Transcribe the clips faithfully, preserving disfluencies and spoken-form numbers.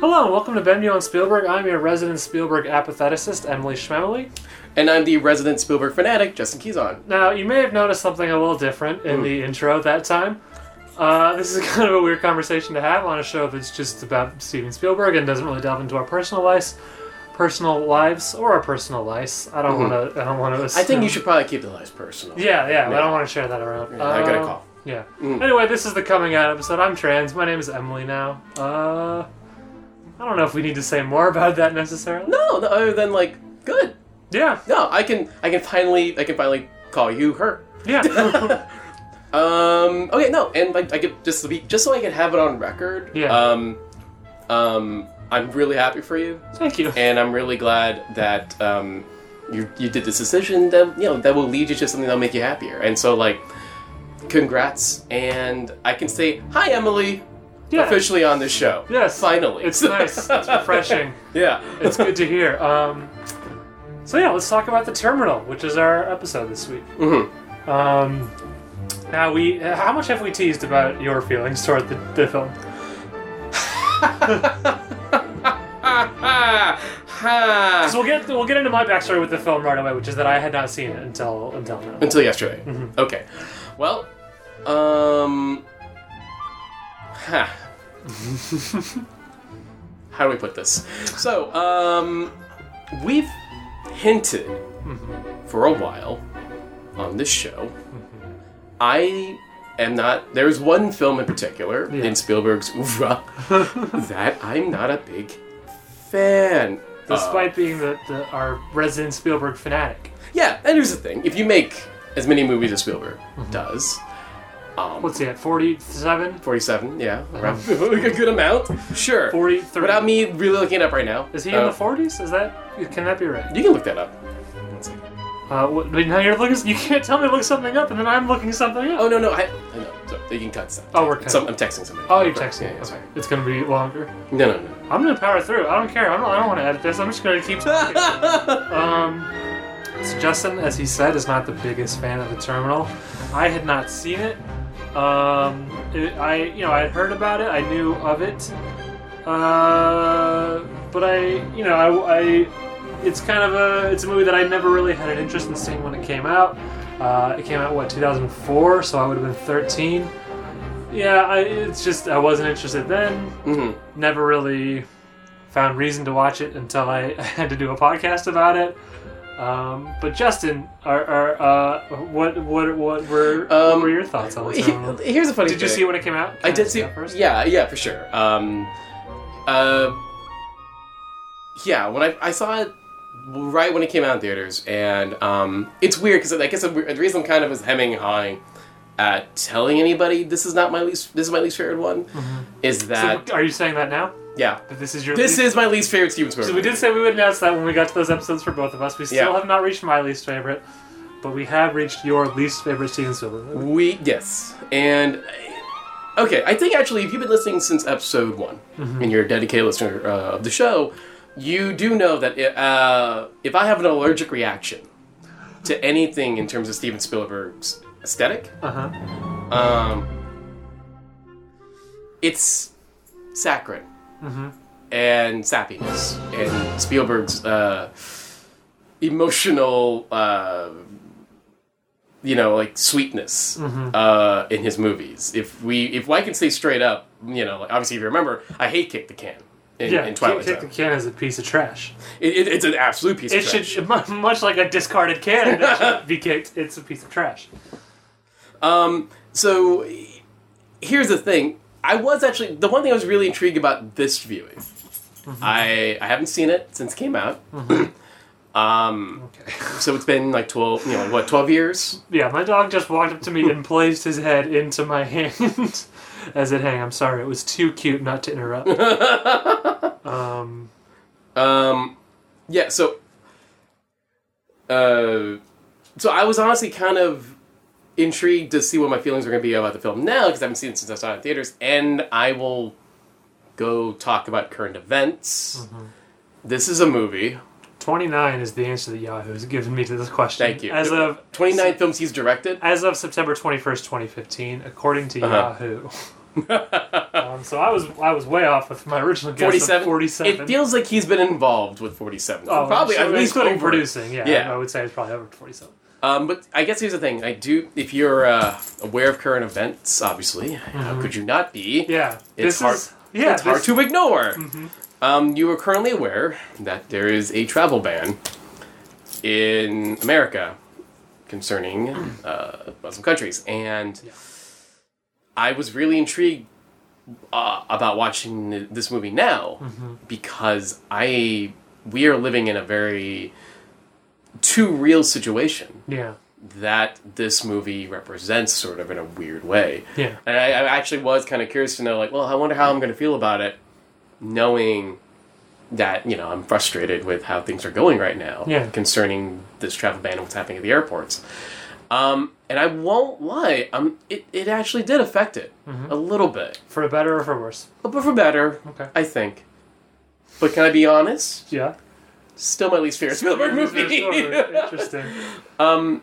Hello and welcome to Venue on Spielberg. I'm your resident Spielberg apatheticist, Emily Schmemely. And I'm the resident Spielberg fanatic, Justin Keyson. Now, you may have noticed something a little different in mm. the intro that time. Uh, this is kind of a weird conversation to have on a show that's just about Steven Spielberg and doesn't really delve into our personal lives, personal lives, or our personal lives. I don't mm-hmm. want to. I don't want to. Assume. I think you should probably keep the lives personal. Yeah, yeah. yeah. I don't want to share that around. Yeah, uh, I got a call. Yeah. Mm. Anyway, this is the coming out episode. I'm trans. My name is Emily now. Uh, I don't know if we need to say more about that necessarily. No, no other than like good. Yeah. No, I can I can finally I can finally call you her. Yeah. um okay, no, and like I could just be just so I can have it on record. Yeah. Um um I'm really happy for you. Thank you. And I'm really glad that um you you did this decision that you know that will lead you to something that'll make you happier. And so like congrats, and I can say hi Emily. Yeah. Officially on this show. Yes. Finally. It's nice. It's refreshing. Yeah. It's good to hear. Um So yeah, let's talk about The Terminal, which is our episode this week. Mm-hmm. Um, now we, how much have we teased about your feelings toward the, the film? So we'll get we'll get into my backstory with the film right away, which is that I had not seen it until until now. Until yesterday. Mm-hmm. Okay. Well, um, huh. How do we put this? So um, we've. hinted mm-hmm. for a while on this show. Mm-hmm. I am not... There's one film in particular yeah. in Spielberg's oeuvre that I'm not a big fan Despite of. being the, the, our resident Spielberg fanatic. Yeah, and here's the thing. If you make as many movies as Spielberg mm-hmm. does... Um, What's he at? forty-seven? forty-seven, yeah. Um, a good amount. Sure. forty-three. Without me really looking it up right now. Is he uh, in the forties? Is that... Can that be right? You can look that up. One second. Uh, what, now you're looking... You can't tell me to look something up, and then I'm looking something up. Oh, no, no. I, I know. So you can cut stuff. Oh, we're cutting. So, I'm texting somebody. Oh, you're texting. Yeah, yeah, sorry. It's going to be longer. No, no, no. I'm going to power through. I don't care. I don't, I don't want to edit this. I'm just going to keep talking. um... So Justin, as he said, is not the biggest fan of The Terminal. I had not seen it. Um, it, I, you know, I had heard about it. I knew of it, uh, but I, you know, I, I, it's kind of a, it's a movie that I never really had an interest in seeing when it came out. Uh, it came out what two thousand four, so I would have been thirteen. Yeah, I, it's just I wasn't interested then. Mm-hmm. Never really found reason to watch it until I, I had to do a podcast about it. Um, but Justin, our, our, uh, what, what, what were, um, what were your thoughts on this? He, here's a funny thing. Did you see it when it came out? Can I did I see it first. Yeah, yeah, for sure. Um, uh, yeah, when I I saw it right when it came out in theaters, and um, it's weird because I guess the reason I'm kind of was hemming and hawing at telling anybody this is not my least this is my least favorite one mm-hmm. is that. So, are you saying that now? Yeah. But this is your This least... is my least favorite Steven Spielberg. So we did say we would announce that when we got to those episodes for both of us. We still yeah. have not reached my least favorite, but we have reached your least favorite Steven Spielberg. We, yes. And, okay, I think actually if you've been listening since episode one, mm-hmm. and you're a dedicated listener uh, of the show, you do know that it, uh, if I have an allergic reaction to anything in terms of Steven Spielberg's aesthetic, uh-huh. um, it's saccharine. Mm-hmm. And sappiness and Spielberg's uh, emotional, uh, you know, like sweetness mm-hmm. uh, in his movies. If we, if I can say straight up, you know, like obviously if you remember, I hate Kick the Can. In, yeah, in Twilight Kick Zone. The Can is a piece of trash. It, it, it's an absolute piece. It of should, trash. Much like a discarded can that should be kicked. It's a piece of trash. Um. So here's the thing. I was actually... The one thing I was really intrigued about this viewing... Mm-hmm. I I haven't seen it since it came out. Mm-hmm. um, okay. So it's been like twelve... You know, what, twelve years? Yeah, my dog just walked up to me and placed his head into my hand. As it hang, I'm sorry. It was too cute not to interrupt. um, um, yeah, so... Uh, so I was honestly kind of... intrigued to see what my feelings are going to be about the film now because I haven't seen it since I saw it in theaters, and I will go talk about current events. Mm-hmm. This is a movie. twenty-nine is the answer that Yahoo has given me to this question. Thank you. As of twenty-nine films he's directed. As of September twenty-first, twenty fifteen, according to uh-huh. Yahoo. um, so I was I was way off with my original guess. Forty-seven. Forty-seven. It feels like he's been involved with forty-seven. Oh, probably sure, at least over producing. Yeah, yeah, I would say it's probably over forty-seven. Um, but I guess here's the thing. I do. If you're uh, aware of current events, obviously, mm-hmm. how could you not be? Yeah, it's hard. Is, yeah, it's this... hard to ignore. Mm-hmm. Um, you are currently aware that there is a travel ban in America concerning uh, Muslim countries, and yeah. I was really intrigued uh, about watching this movie now mm-hmm. because I we are living in a very too real situation yeah. that this movie represents sort of in a weird way. Yeah. And I, I actually was kind of curious to know, like, well, I wonder how I'm going to feel about it knowing that, you know, I'm frustrated with how things are going right now yeah. concerning this travel ban and what's happening at the airports. Um, and I won't lie, um, it, it actually did affect it mm-hmm. a little bit. For better or for worse? But for better, okay. I think. But can I be honest? Yeah. Still my least favorite Spielberg movie. Interesting. um,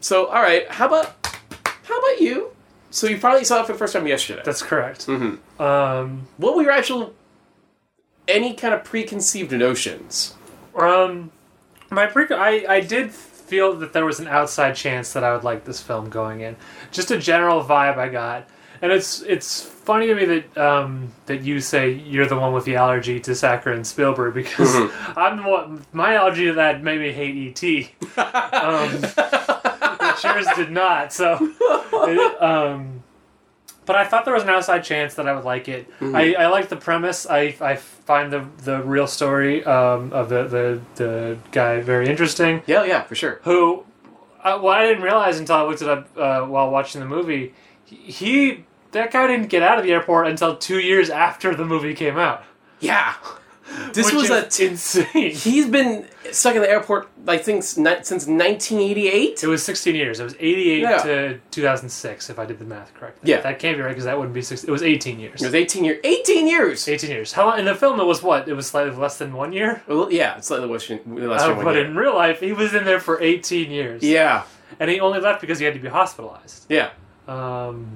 so, all right. How about how about you? So you finally saw it for the first time yesterday. That's correct. Mm-hmm. Um, what were your actual any kind of preconceived notions? Um, my pre I I did feel that there was an outside chance that I would like this film going in. Just a general vibe I got. And it's it's funny to me that um, that you say you're the one with the allergy to saccharin Spielberg because mm-hmm. I'm the one, my allergy to that made me hate E T Um, but yours did not. So, it, um, but I thought there was an outside chance that I would like it. Mm-hmm. I, I like the premise. I I find the the real story um, of the, the the guy very interesting. Yeah, yeah, for sure. Who? Uh, what I didn't realize until I looked it up uh, while watching the movie. He, that guy didn't get out of the airport until two years after the movie came out. Yeah. This which was is a t- insane. He's been stuck in the airport, I think, since nineteen eighty-eight It was sixteen years It was eighty-eight yeah. to two thousand six if I did the math correctly. Yeah. That can't be right, because that wouldn't be sixteen It was eighteen years It was eighteen years eighteen years eighteen years How long, in the film, it was what? It was slightly less than one year? Well, yeah, slightly less than one year. But in real life, he was in there for eighteen years Yeah. And he only left because he had to be hospitalized. Yeah. Um,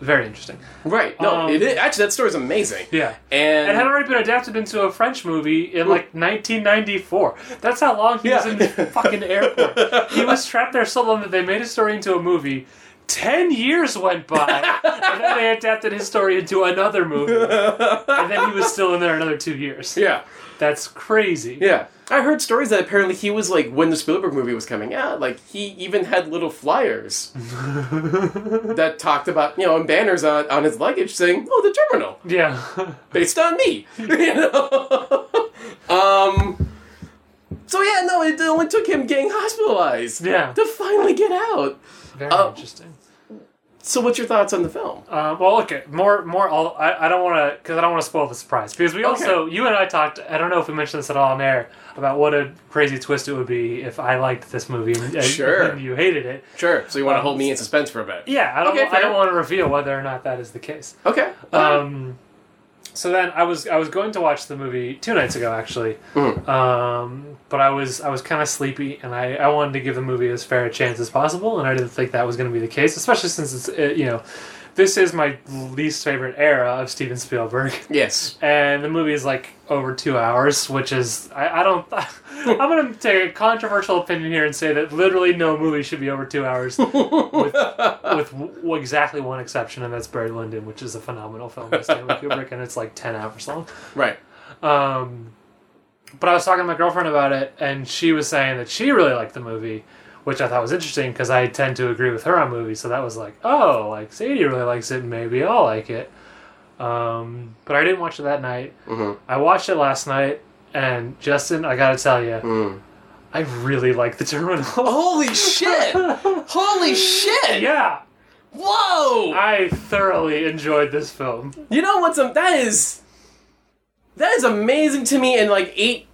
very interesting. Right. No, um, it is. Actually, that story's amazing. Yeah. And it had already been adapted into a French movie in, like, nineteen ninety-four That's how long he yeah. was in the fucking airport. He was trapped there so long that they made his story into a movie. Ten years went by, and then they adapted his story into another movie. And then he was still in there another two years. Yeah. That's crazy. Yeah. I heard stories that apparently he was, like, when the Spielberg movie was coming out, like, he even had little flyers that talked about, you know, and banners on, on his luggage saying, oh, The Terminal. Yeah. Based on me. You know? um... So, yeah, no, it only took him getting hospitalized yeah. to finally get out. Very uh, interesting. So what's your thoughts on the film? Uh, well, okay, more, more. I'll, I, I don't want to, because I don't want to spoil the surprise. Because we also, okay. you and I talked, I don't know if we mentioned this at all on air, about what a crazy twist it would be if I liked this movie and, sure. and you hated it. Sure, so you want to um, hold me in suspense for a bit. Yeah, I don't okay, I don't want to reveal whether or not that is the case. Okay. Um, so then I was I was going to watch the movie two nights ago, actually. Mm. Um, but I was I was kind of sleepy, and I, I wanted to give the movie as fair a chance as possible, and I didn't think that was going to be the case, especially since, it's it, you know, this is my least favorite era of Steven Spielberg. Yes. And the movie is, like, over two hours, which is... I, I don't... I'm going to take a controversial opinion here and say that literally no movie should be over two hours, with, with w- exactly one exception, and that's Barry Lyndon, which is a phenomenal film by Stanley Kubrick, and it's like ten hours long. Right. Um, but I was talking to my girlfriend about it, and she was saying that she really liked the movie, which I thought was interesting because I tend to agree with her on movies, so that was like, oh, like Sadie really likes it, maybe I'll like it. Um, but I didn't watch it that night. Mm-hmm. I watched it last night, and Justin, I gotta tell you, mm. I really like The Terminal. Holy shit! Holy shit! Yeah! Whoa! I thoroughly enjoyed this film. You know what's... Um, that is... That is amazing to me in like eight...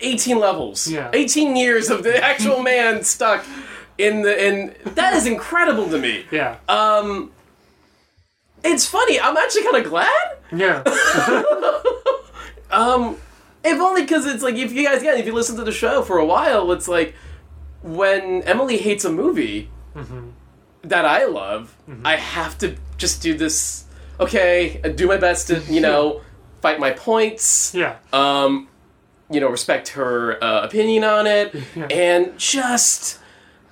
eighteen levels. Yeah. eighteen years of the actual man stuck in the... in that is incredible to me. Yeah. Um, it's funny. I'm actually kind of glad. Yeah. um, if only because it's like, if you guys get it, if you listen to the show for a while, it's like, when Emily hates a movie mm-hmm. that I love, mm-hmm. I have to just do this okay, I do my best to, you know, fight my points. Yeah. Um, you know, respect her uh, opinion on it. Yeah. And just,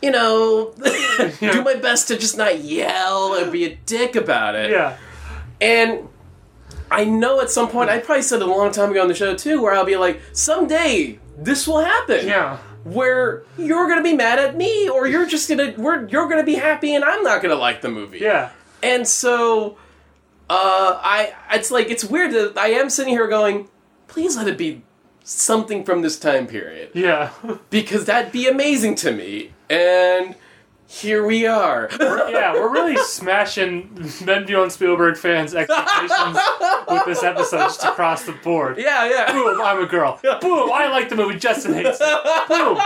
you know, yeah. do my best to just not yell and be a dick about it. Yeah. And I know at some point, I probably said it a long time ago on the show too, where I'll be like, someday this will happen. Yeah. Where you're going to be mad at me, or you're just going to, we're you're going to be happy and I'm not going to like the movie. Yeah. And so, uh, I, it's like, it's weird that I am sitting here going, please let it be something from this time period. Yeah. Because that'd be amazing to me. And here we are. We're, yeah, we're really smashing Ben Bjorn Spielberg fans' expectations with this episode just across the board. Yeah, yeah. Boom, I'm a girl. Boom, I like the movie. Justin hates it. Boom.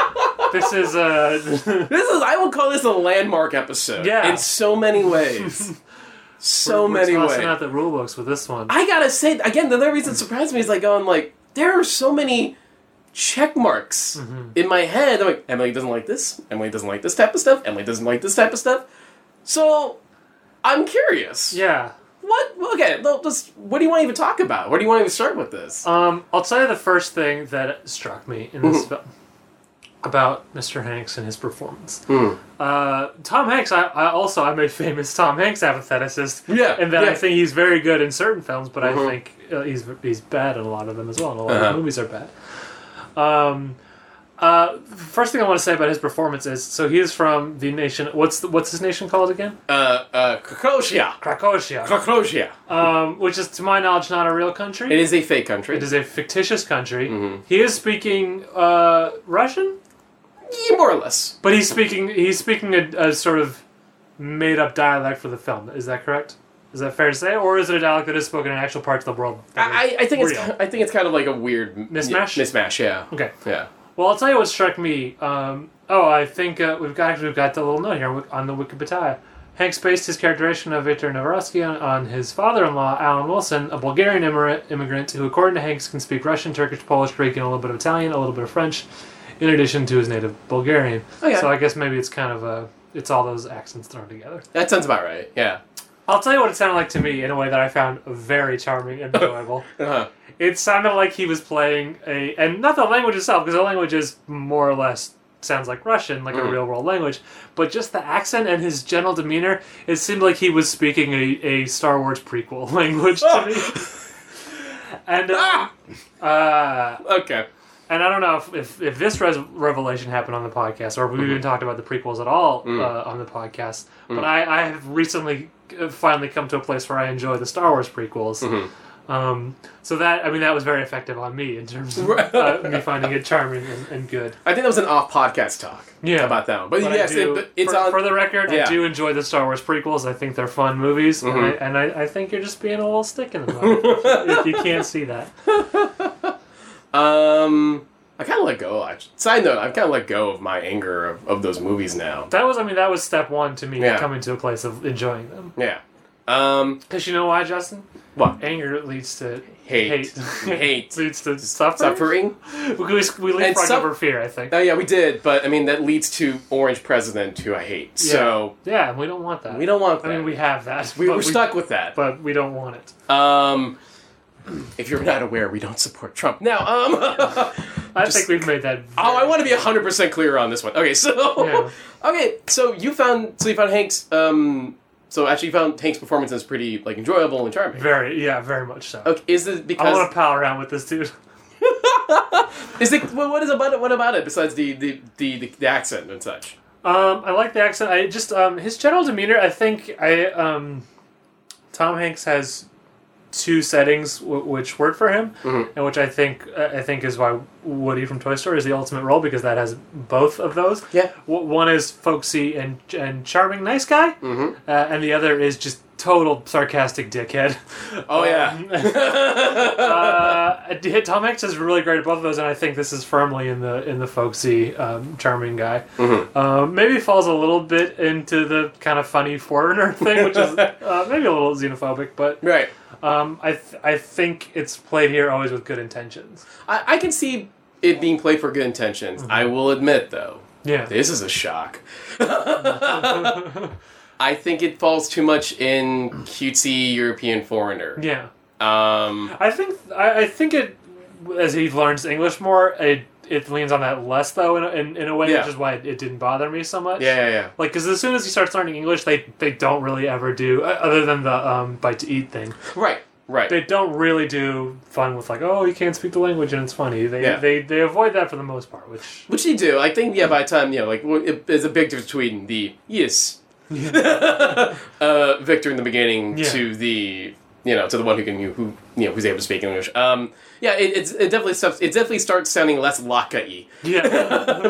This is a... this is, I would call this a landmark episode. Yeah. In so many ways. So we're, many we're ways. We're tossing out the rule books with this one. I gotta say, again, the other reason it surprised me is like going like, there are so many... check marks mm-hmm. in my head. I'm like, Emily doesn't like this. Emily doesn't like this type of stuff. Emily doesn't like this type of stuff. So, I'm curious. Yeah. What? Okay, just, what do you want to even talk about? Where do you want to even start with this? Um, I'll tell you the first thing that struck me in this mm-hmm. film about Mister Hanks and his performance. Mm. Uh, Tom Hanks, I, I also I'm a famous Tom Hanks apatheticist. Yeah. And that yeah. I think he's very good in certain films, but mm-hmm. I think uh, he's he's bad in a lot of them as well. And a lot uh-huh. of movies are bad. Um, uh, first thing I want to say about his performance is, so he is from the nation, what's the, what's his nation called again? Uh, uh, Krakosia. Krakosia. Krakosia. Um, which is, to my knowledge, not a real country. It is a fake country. It is a fictitious country. Mm-hmm. He is speaking, uh, Russian? Yeah, more or less. But he's speaking, he's speaking a, a sort of made-up dialect for the film, is that correct? Is that fair to say, or is it a dialect that is spoken in actual parts of the world? I, I think real? it's I think it's kind of like a weird mismatch. Mismatch, yeah. Okay, yeah. Well, I'll tell you what struck me. Um, oh, I think uh, we've got actually we've got the little note here on the Wikipedia. Hanks based his characterization of Victor Navorsky on, on his father-in-law, Alan Wilson, a Bulgarian immigrant who, according to Hanks, can speak Russian, Turkish, Polish, Greek, and a little bit of Italian, a little bit of French, in addition to his native Bulgarian. Okay. So I guess maybe it's kind of a it's all those accents thrown together. That sounds about right. Yeah. I'll tell you what it sounded like to me in a way that I found very charming and enjoyable. uh-huh. It sounded like he was playing a... and not the language itself, because the language is more or less... sounds like Russian, like mm. a real-world language. But just the accent and his gentle demeanor, it seemed like he was speaking a, a Star Wars prequel language to oh. me. and... Um, ah! uh, okay. And I don't know if, if, if this res- revelation happened on the podcast, or if we mm-hmm. even talked about the prequels at all mm. uh, on the podcast, mm. but I, I have recently... finally come to a place where I enjoy the Star Wars prequels. Mm-hmm. Um, so that, I mean, that was very effective on me in terms of uh, me finding it charming and, and good. I think that was an off-podcast talk yeah. about that one. But, but yes, do, it, it's for, on... for the record, yeah. I do enjoy the Star Wars prequels. I think they're fun movies, mm-hmm. and, I, and I, I think you're just being a little stick in the mud if you can't see that. Um... I kind of let go. I, side note, I've kind of let go of my anger of, of those movies now. That was, I mean, that was step one to me yeah. coming to a place of enjoying them. Yeah. Because um, you know why, Justin? What? Anger leads to hate. Hate. hate. leads to suffering. Suffering? We, we, we leapfrogged su- over fear, I think. Oh, yeah, we did. But, I mean, that leads to Orange President, who I hate. Yeah. So yeah, and we don't want that. We don't want that. I mean, we have that. We, we're we, stuck with that. But we don't want it. Um... If you're not aware, we don't support Trump. Now, um... I just, think we've made that... Oh, I want to be one hundred percent clear on this one. Okay, so... Yeah. Okay, so you found... So you found Hanks... Um, so actually you found Hanks' performance as pretty, like, enjoyable and charming. Very, yeah, very much so. Okay, is it because... I want to pal around with this dude. Is it... Well, what is about it? What about it, besides the, the, the, the, the accent and such? Um, I like the accent. I just... Um, his general demeanor, I think... I um, Tom Hanks has... two settings w- which work for him, mm-hmm. and which I think uh, I think is why Woody from Toy Story is the ultimate role, because that has both of those. Yeah, w- one is folksy and and charming, nice guy, mm-hmm. uh, and the other is just total sarcastic dickhead. Oh um, yeah, uh, Tom Hanks is really great at both of those, and I think this is firmly in the in the folksy, um, charming guy. Mm-hmm. Uh, maybe falls a little bit into the kind of funny foreigner thing, which is uh, maybe a little xenophobic, but right. Um, I th- I think it's played here always with good intentions. I, I can see it being played for good intentions. Mm-hmm. I will admit, though, yeah, this is a shock. I think it falls too much in cutesy European foreigner. Yeah. Um, I think I, I think it, as he learns English more, it it leans on that less, though, in in, in a way, yeah. which is why it, it didn't bother me so much. Yeah, yeah, yeah. Like, because as soon as he starts learning English, they, they don't really ever do, other than the um, bite to eat thing. Right, right. They don't really do fun with, like, oh, you can't speak the language and it's funny. They yeah. they, they avoid that for the most part, which... Which they do. I think, yeah, by the time, you know, like, it, there's a big difference between the yes, uh, Victor in the beginning yeah. to the... You know, to the one who can, who you know, who's able to speak English. Um, yeah, it, it's it definitely stuff. It definitely starts sounding less Latka-y. Yeah.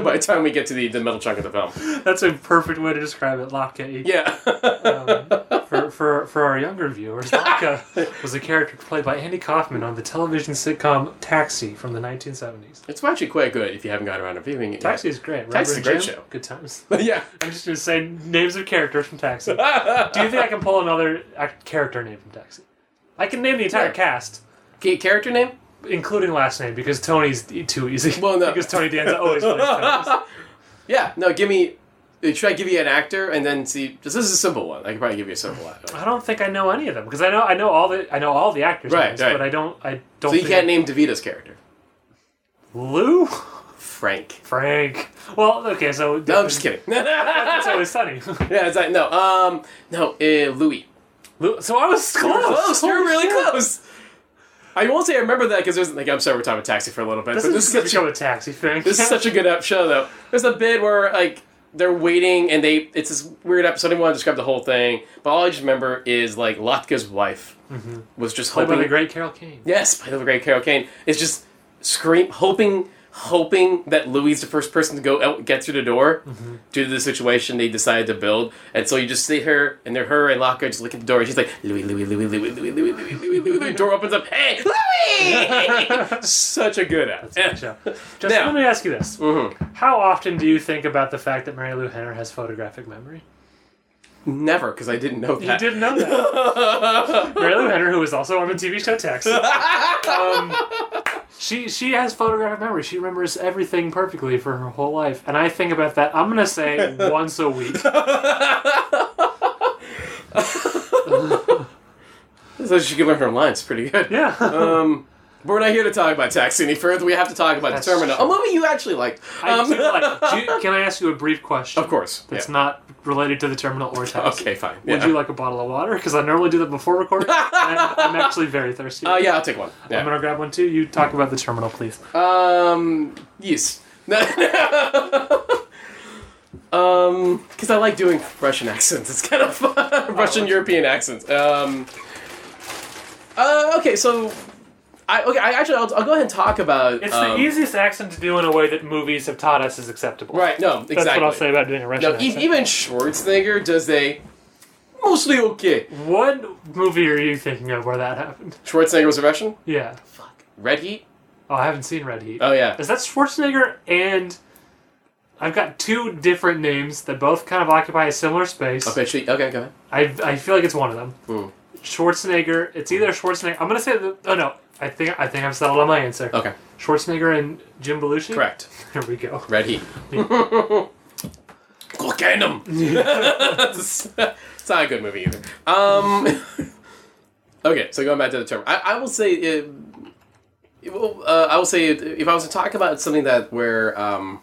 By the time we get to the, the middle chunk of the film, that's a perfect way to describe it, Latka-y. Yeah. um, for for for our younger viewers, Latka was a character played by Andy Kaufman on the television sitcom Taxi from the nineteen seventies. It's actually quite good if you haven't gotten around to viewing it. Taxi yet. Is great. Taxi is a great Jim? Show. Good times. Yeah. I'm just gonna say names of characters from Taxi. Do you think I can pull another character name from Taxi? I can name the entire yeah. cast. Character name? Including last name, because Tony's too easy. Well, no. Because Tony Danza always plays Tony. Yeah, no, give me... Should I give you an actor and then see... This is a simple one. I can probably give you a simple one. I don't think I know any of them, because I know I know all the I know all the actors' right, names, right. but I don't... I don't. So you think can't I... name DeVito's character? Lou? Frank. Frank. Well, okay, so... No, I'm just kidding. That's Always Sunny. Yeah, it's like... No, um... No, uh, Louis. So I was close. You're close. You're really shit. Close. I won't say I remember that because there's like I'm sorry we're talking about Taxi for a little bit. This but is this such a Taxi thing. This is such a good show though. There's a bit where like they're waiting and they it's this weird episode. I didn't want to describe the whole thing, but all I just remember is like Latka's wife mm-hmm. was just played hoping by the great Carol Kane. Yes, by the great Carol Kane is just scream hoping. Hoping that Louis the first person to go out get through the door mm-hmm. due to the situation they decided to build, and so you just see her and they're her and Latka just look at the door and she's like Louis Louis Louis Louis Louis Louis Louis Louis Louis Louis door opens up hey Louis such a good act. Justin, let me ask you this: mm-hmm. how often do you think about the fact that Mary Lou Henner has photographic memory? Never, because I didn't know that. You didn't know that. Mary Lou Henner, who was also on the T V show Taxi, um, she she has photographic memory. She remembers everything perfectly for her whole life. And I think about that, I'm going to say, once a week. So she can learn her lines pretty good. Yeah. Um, but we're not here to talk about Taxi any further. We have to talk about that's The Terminal. True. A movie you actually liked. I um, do like. Do you, can I ask you a brief question? Of course. That's yeah. not related to The Terminal or Taxi. Okay, fine. Yeah. Would you like a bottle of water? Because I normally do that before recording. And I'm actually very thirsty. Oh uh, yeah, I'll take one. Yeah. I'm going to grab one too. You talk about The Terminal, please. Um, yes. um, because I like doing Russian accents. It's kind of fun. Oh, Russian European accents. Um. Uh, okay, so. I, okay, I actually, I'll, I'll go ahead and talk about... It's um, the easiest accent to do in a way that movies have taught us is acceptable. Right, no, exactly. That's what I'll say about doing a Russian no, accent. Even Schwarzenegger does a mostly okay. What movie are you thinking of where that happened? Schwarzenegger was a Russian? Yeah. Fuck. Red Heat? Oh, I haven't seen Red Heat. Oh, yeah. Is that Schwarzenegger and... I've got two different names that both kind of occupy a similar space. Okay, she, okay go ahead. I, I feel like it's one of them. Mm. Schwarzenegger, it's either Schwarzenegger... I'm going to say... The, oh, no. I think I think I've settled on my answer. Okay. Schwarzenegger and Jim Belushi? Correct. There we go. Red Heat. Cocaine. It's not a good movie either. Um, okay, so going back to The Terminal. I, I will say, it, it will, uh, I will say it, if I was to talk about something that where um,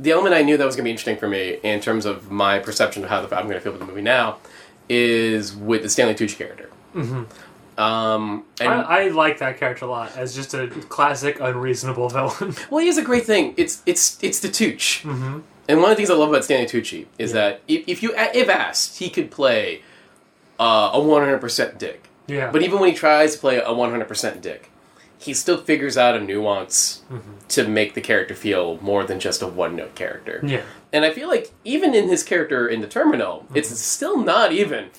the element I knew that was going to be interesting for me in terms of my perception of how the, I'm going to feel about the movie now is with the Stanley Tucci character. Mm-hmm. Um, and I, I like that character a lot as just a classic unreasonable villain. Well, here's a great thing. It's it's it's the Tooch. Mm-hmm. And one of the things I love about Stanley Tucci is yeah. that if, if you if asked, he could play uh, a one hundred percent dick. Yeah. But even when he tries to play a one hundred percent dick, he still figures out a nuance mm-hmm. to make the character feel more than just a one-note character. Yeah. And I feel like even in his character in The Terminal, mm-hmm. it's still not even...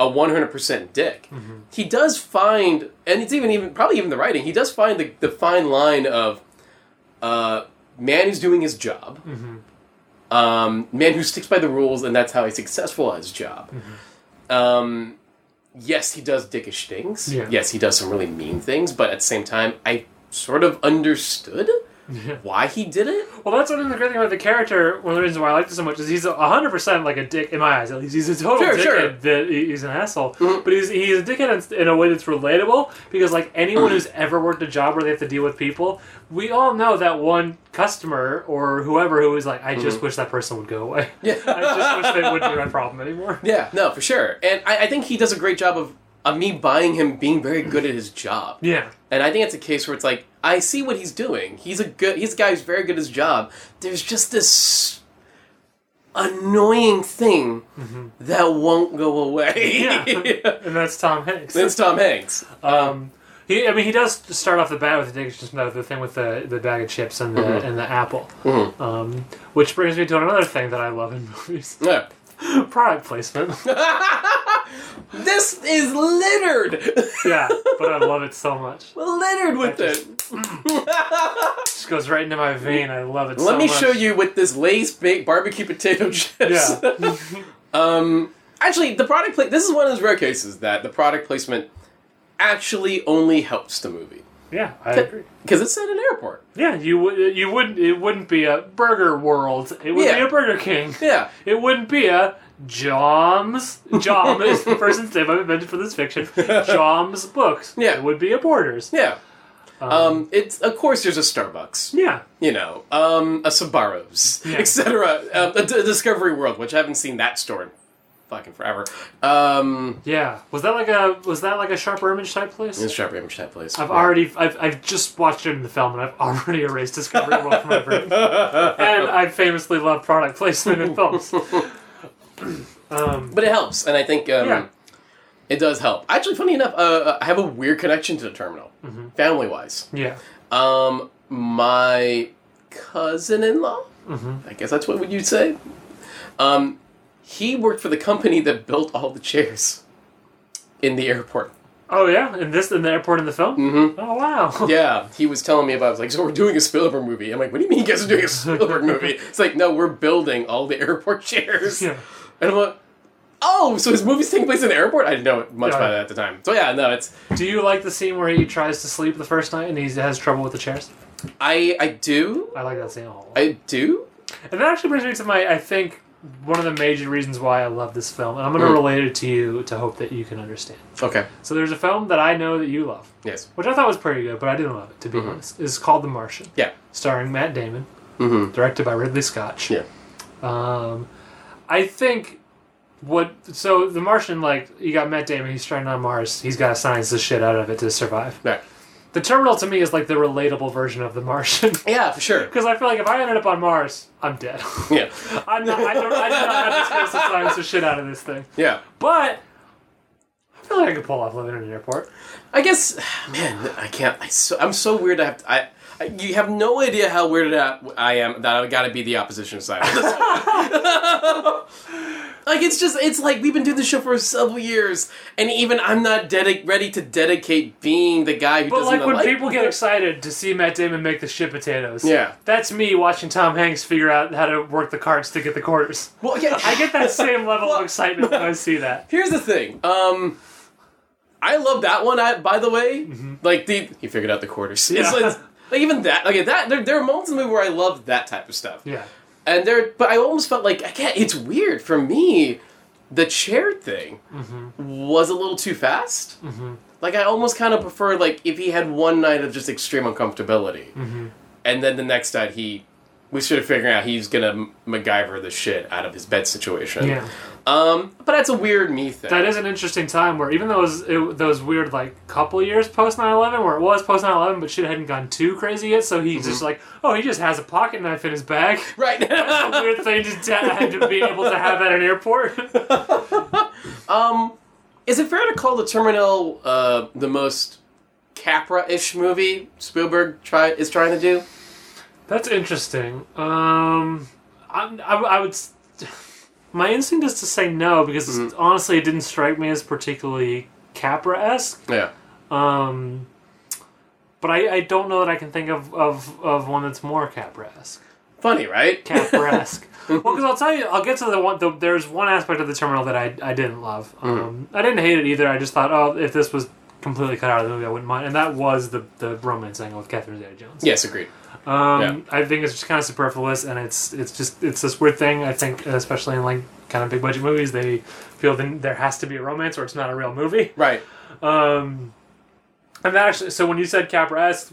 a one hundred percent dick. Mm-hmm. He does find, and it's even, even probably even the writing, he does find the, the fine line of uh, man who's doing his job, mm-hmm. um, man who sticks by the rules, and that's how he's successful at his job. Mm-hmm. Um, yes, he does dickish things. Yeah. Yes, he does some really mean things, but at the same time, I sort of understood why he did it. Well, that's one of the great things about the character. One of the reasons why I liked it so much is he's one hundred percent like a dick in my eyes. At least he's a total sure, dickhead. Sure. That he's an asshole, mm-hmm. but he's he's a dickhead in, in a way that's relatable because like anyone who's ever worked a job where they have to deal with people, we all know that one customer or whoever who is like, I just mm-hmm. wish that person would go away. Yeah, I just wish they wouldn't be my problem anymore. Yeah, no, for sure. And I, I think he does a great job of. Of me buying him being very good at his job. Yeah. And I think it's a case where it's like, I see what he's doing. He's a good, he's a guy who's very good at his job. There's just this annoying thing mm-hmm. that won't go away. Yeah. And that's Tom Hanks. That's Tom Hanks. Um, he, I mean, he does start off the bat with the, the thing with the, the bag of chips and the, mm-hmm. and the apple. Mm-hmm. Um, which brings me to another thing that I love in movies. Yeah. Product placement. This is littered. Yeah, but I love it so much. Well, littered with just, it. Mm, just goes right into my vein. I love it Let so much. Let me show you with this Lay's baked barbecue potato chips. Yeah. um, actually, the product pla- this is one of those rare cases that the product placement actually only helps the movie. Yeah, I agree. Because it's at an airport. Yeah, you would you wouldn't it wouldn't be a Burger World. It would yeah. be a Burger King. Yeah. It wouldn't be a Jom's Jom is the person's name I've invented for this fiction. Jom's Books. Yeah. It would be a Borders. Yeah. Um, um it's of course there's a Starbucks. Yeah. You know, um a Sbarro's, yeah. et cetera. Uh, a D- Discovery World, which I haven't seen that store in fucking forever. Um, yeah, was that like a was that like a Sharper Image type place? It's a Sharper Image type place. I've yeah. already I've I've just watched it in the film and I've already erased Discovery World from my brain. And I famously love product placement in films. um, but it helps, and I think um, yeah. it does help. Actually, funny enough, uh, I have a weird connection to The Terminal, mm-hmm. family wise. Yeah. Um, my cousin-in-law, mm-hmm. I guess that's what you'd say. Um. He worked for the company that built all the chairs in the airport. Oh, yeah? In this, in the airport in the film? Mm-hmm. Oh, wow. Yeah. He was telling me about it. I was like, so we're doing a Spielberg movie. I'm like, what do you mean you guys are doing a Spielberg movie? It's like, no, we're building all the airport chairs. Yeah. And I'm like, oh, so his movie's taking place in the airport? I didn't know much yeah. about it at the time. So, yeah, no, it's... Do you like the scene where he tries to sleep the first night and he has trouble with the chairs? I, I do. I like that scene a whole lot. I do? And that actually brings me to my, I think... one of the major reasons why I love this film, and I'm going to mm. relate it to you to hope that you can understand. Okay. So there's a film that I know that you love. Yes. Which I thought was pretty good, but I didn't love it, to be mm-hmm. honest. It's called The Martian. Yeah. Starring Matt Damon. Mm-hmm. Directed by Ridley Scott. Yeah. Um, I think what... So The Martian, like, you got Matt Damon, he's stranded on Mars, he's got to science the shit out of it to survive. Right. The Terminal, to me, is like the relatable version of The Martian. Yeah, for sure. Because I feel like if I ended up on Mars, I'm dead. Yeah. I'm not, I, don't, I do not have the space to science the shit out of this thing. Yeah. But I feel like I could pull off living in an airport. I guess, man, I can't. I so, I'm so weird. I have to, I, I, you have no idea how weird I am that I've got to be the opposition side of this. Like, it's just, it's like, we've been doing this show for several years, and even I'm not dedi- ready to dedicate being the guy who but doesn't like... But, like, when people get excited to see Matt Damon make the shit potatoes, yeah, that's me watching Tom Hanks figure out how to work the carts to get the quarters. Well, yeah. I get that same level well, of excitement when I see that. Here's the thing. Um, I love that one, I, by the way. Mm-hmm. Like, the he figured out the quarters. Yeah. It's like, like, even that, like, that, there, there are moments in the movie where I love that type of stuff. Yeah. And there, but I almost felt like I can't. It's weird for me. The chair thing mm-hmm. was a little too fast. Mm-hmm. Like I almost kind of prefer like if he had one night of just extreme uncomfortability, mm-hmm. and then the next night he, we should have figured out he's gonna MacGyver the shit out of his bed situation. Yeah. Um, but that's a weird me thing. That is an interesting time where even though it was, it, those weird like couple years post nine eleven where it was post nine eleven but shit hadn't gone too crazy yet so he's mm-hmm. just like oh he just has a pocket knife in his bag. Right. That's a weird thing to, to, to be able to have at an airport. um, is it fair to call The Terminal uh, the most Capra-ish movie Spielberg try, is trying to do? That's interesting. Um, I, I, I would... My instinct is to say no, because mm-hmm. honestly it didn't strike me as particularly Capra-esque. Yeah. Um, but I, I don't know that I can think of, of, of one that's more Capra-esque. Funny, right? Capra-esque. Well, because I'll tell you, I'll get to the one, the, there's one aspect of The Terminal that I, I didn't love. Um, mm. I didn't hate it either, I just thought, oh, if this was completely cut out of the movie, I wouldn't mind. And that was the, the romance angle with Catherine Zeta-Jones. Yes, agreed. Um, yeah. I think it's just kind of superfluous, and it's it's just it's this weird thing. I think, especially in like kind of big budget movies, they feel that there has to be a romance, or it's not a real movie. Right. Um, and that actually, so when you said Capra-esque,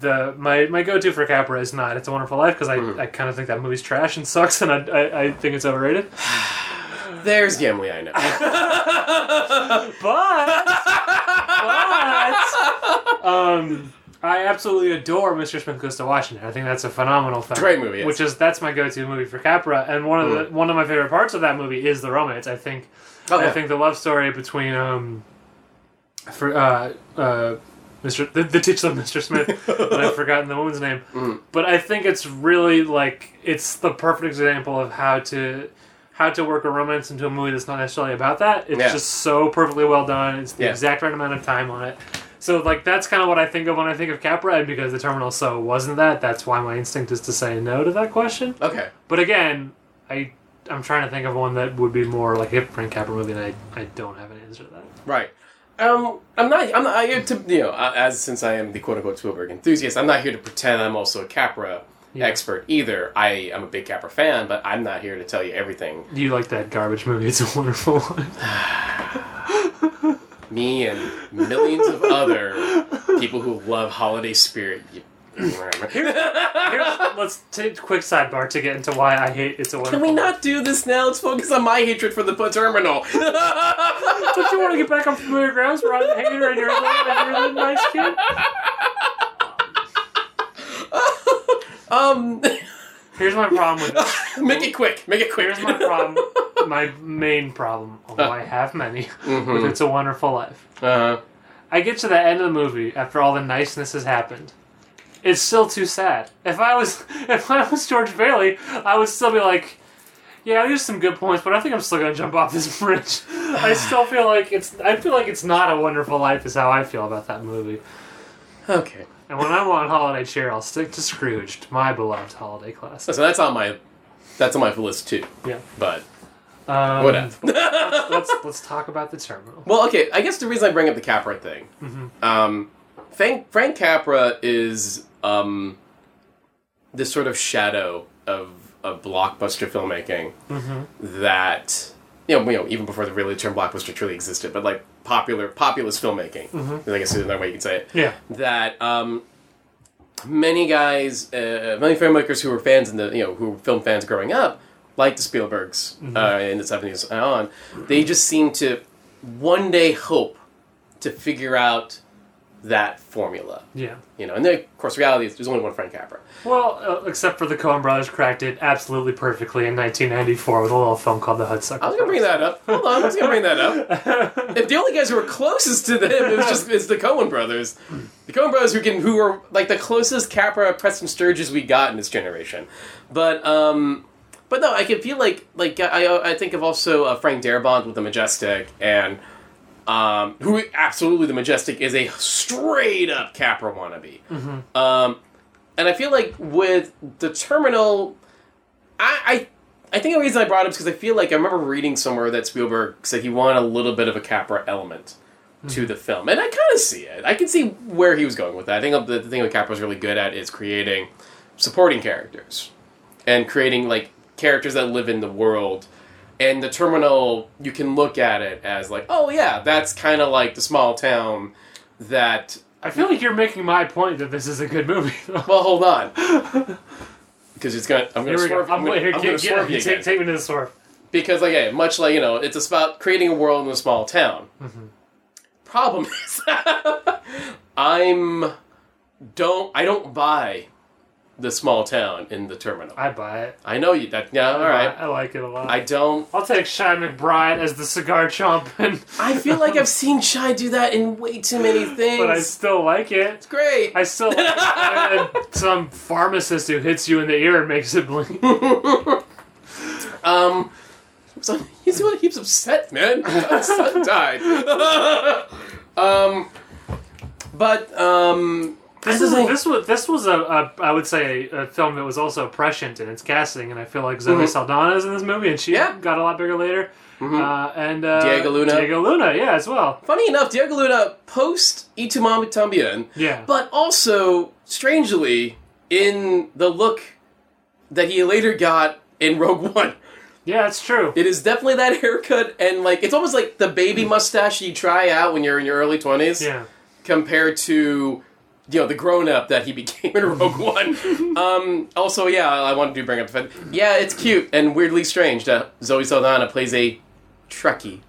the my, my go-to for Capra is not It's a Wonderful Life, because I, mm. I kind of think that movie's trash and sucks, and I I, I think it's overrated. There's Gimli, I know. but, but, um, I absolutely adore Mister Smith Goes to Washington. I think that's a phenomenal thing. Great movie, yes. Which is, that's my go-to movie for Capra, and one of mm. the one of my favorite parts of that movie is the romance. I think, oh, yeah. I think the love story between um, for uh uh Mister the, the teacher of Mister Smith, and I've forgotten the woman's name, mm. but I think it's really like it's the perfect example of how to. How to work a romance into a movie that's not necessarily about that. It's yeah. just so perfectly well done. It's the yeah. exact right amount of time on it. So, like, that's kind of what I think of when I think of Capra, and because The Terminal so wasn't that, that's why my instinct is to say no to that question. Okay. But again, I, I'm trying to think of one that would be more like a Frank Capra movie, and I, I don't have an answer to that. Right. Um, I'm not, I'm not I, to, you know, as since I am the quote-unquote Spielberg enthusiast, I'm not here to pretend I'm also a Capra Yeah. expert either. I am a big Capra fan, but I'm not here to tell you everything. You like that garbage movie, It's a Wonderful Life. Me and millions of other people who love holiday spirit. here's, here's, let's take a quick sidebar to get into why I hate It's a Wonderful Life. Can we not do this now? Let's focus on my hatred for The Terminal. Don't you want to get back on familiar grounds where I'm the hater and you're the nice kid? Um, here's my problem with this. Make it quick. Make it quick. Here's my problem. My main problem, although uh, I have many, mm-hmm. with It's a Wonderful Life. Uh-huh. I get to the end of the movie after all the niceness has happened. It's still too sad. If I was, if I was George Bailey, I would still be like, yeah, there's some good points, but I think I'm still gonna jump off this bridge. I still feel like it's. I feel like it's not a wonderful life. Is how I feel about that movie. Okay. And when I'm on holiday cheer, I'll stick to Scrooged, my beloved holiday classic. So that's on my, that's on my list too. Yeah, but um, whatever. let's, let's let's talk about The Terminal. Well, okay. I guess the reason I bring up the Capra thing, mm-hmm. um, Frank, Frank Capra is um, this sort of shadow of of blockbuster filmmaking mm-hmm. that you know, you know, even before the really term blockbuster truly existed, but like. Popular, populist filmmaking. Mm-hmm. I guess is another way you could say it. Yeah. That um, many guys, uh, many filmmakers who were fans in the, you know, who were film fans growing up, like the Spielbergs mm-hmm. uh, in the seventies and on, they just seem to one day hope to figure out that formula. Yeah. You know, and then, of course, reality is there's only one Frank Capra. Well, uh, except for the Coen Brothers cracked it absolutely perfectly in nineteen ninety-four with a little film called The Hudsuckers. I was going to bring that up. Hold on, I was going to bring that up. If the only guys who were closest to them, it was just, it's the Coen Brothers. The Coen Brothers who can, who were, like, the closest Capra, Preston Sturges we got in this generation. But, um, but no, I can feel like, like, I I think of also uh, Frank Darabont with The Majestic and... Um, who absolutely the Majestic is a straight up Capra wannabe, mm-hmm. um, and I feel like with The Terminal, I, I I think the reason I brought it up is because I feel like I remember reading somewhere that Spielberg said he wanted a little bit of a Capra element mm-hmm. to the film, and I kind of see it. I can see where he was going with that. I think the thing that Capra's really good at is creating supporting characters and creating like characters that live in the world. And The Terminal, you can look at it as like, oh yeah, that's kind of like the small town that... I feel like you're making my point that this is a good movie. Though. Well, hold on. Because it's going to... I'm going to swerve. I'm going to swerve you again. Take me to the swerve. Because, like, hey, much like, you know, it's about creating a world in a small town. Mm-hmm. Problem is, I'm... Don't... I don't buy... The small town in The Terminal. I buy it. I know you. That, yeah, I all right. It. I like it a lot. I don't. I'll take Shia McBride as the cigar chomp. And I feel like I've seen Shia do that in way too many things. But I still like it. It's great. I still like it. Some pharmacist who hits you in the ear and makes it bleed. um, so he's the one who keeps upset, man. My son died. um, but um. This is a, this was this was a, a I would say a, a film that was also prescient in its casting, and I feel like Zoe mm-hmm. Saldana is in this movie, and she yeah. got a lot bigger later. Mm-hmm. Uh, and uh, Diego Luna, Diego Luna, yeah, as well. Funny enough, Diego Luna post Y Tu Mami Tambien, yeah, but also strangely in the look that he later got in Rogue One. Yeah, it's true. It is definitely that haircut, and like it's almost like the baby mustache you try out when you're in your early twenties. Yeah. Compared to, you know, the grown-up that he became in Rogue One. um, also, yeah, I wanted to bring up the fact. Yeah, it's cute and weirdly strange that Zoe Saldana plays a Trekkie.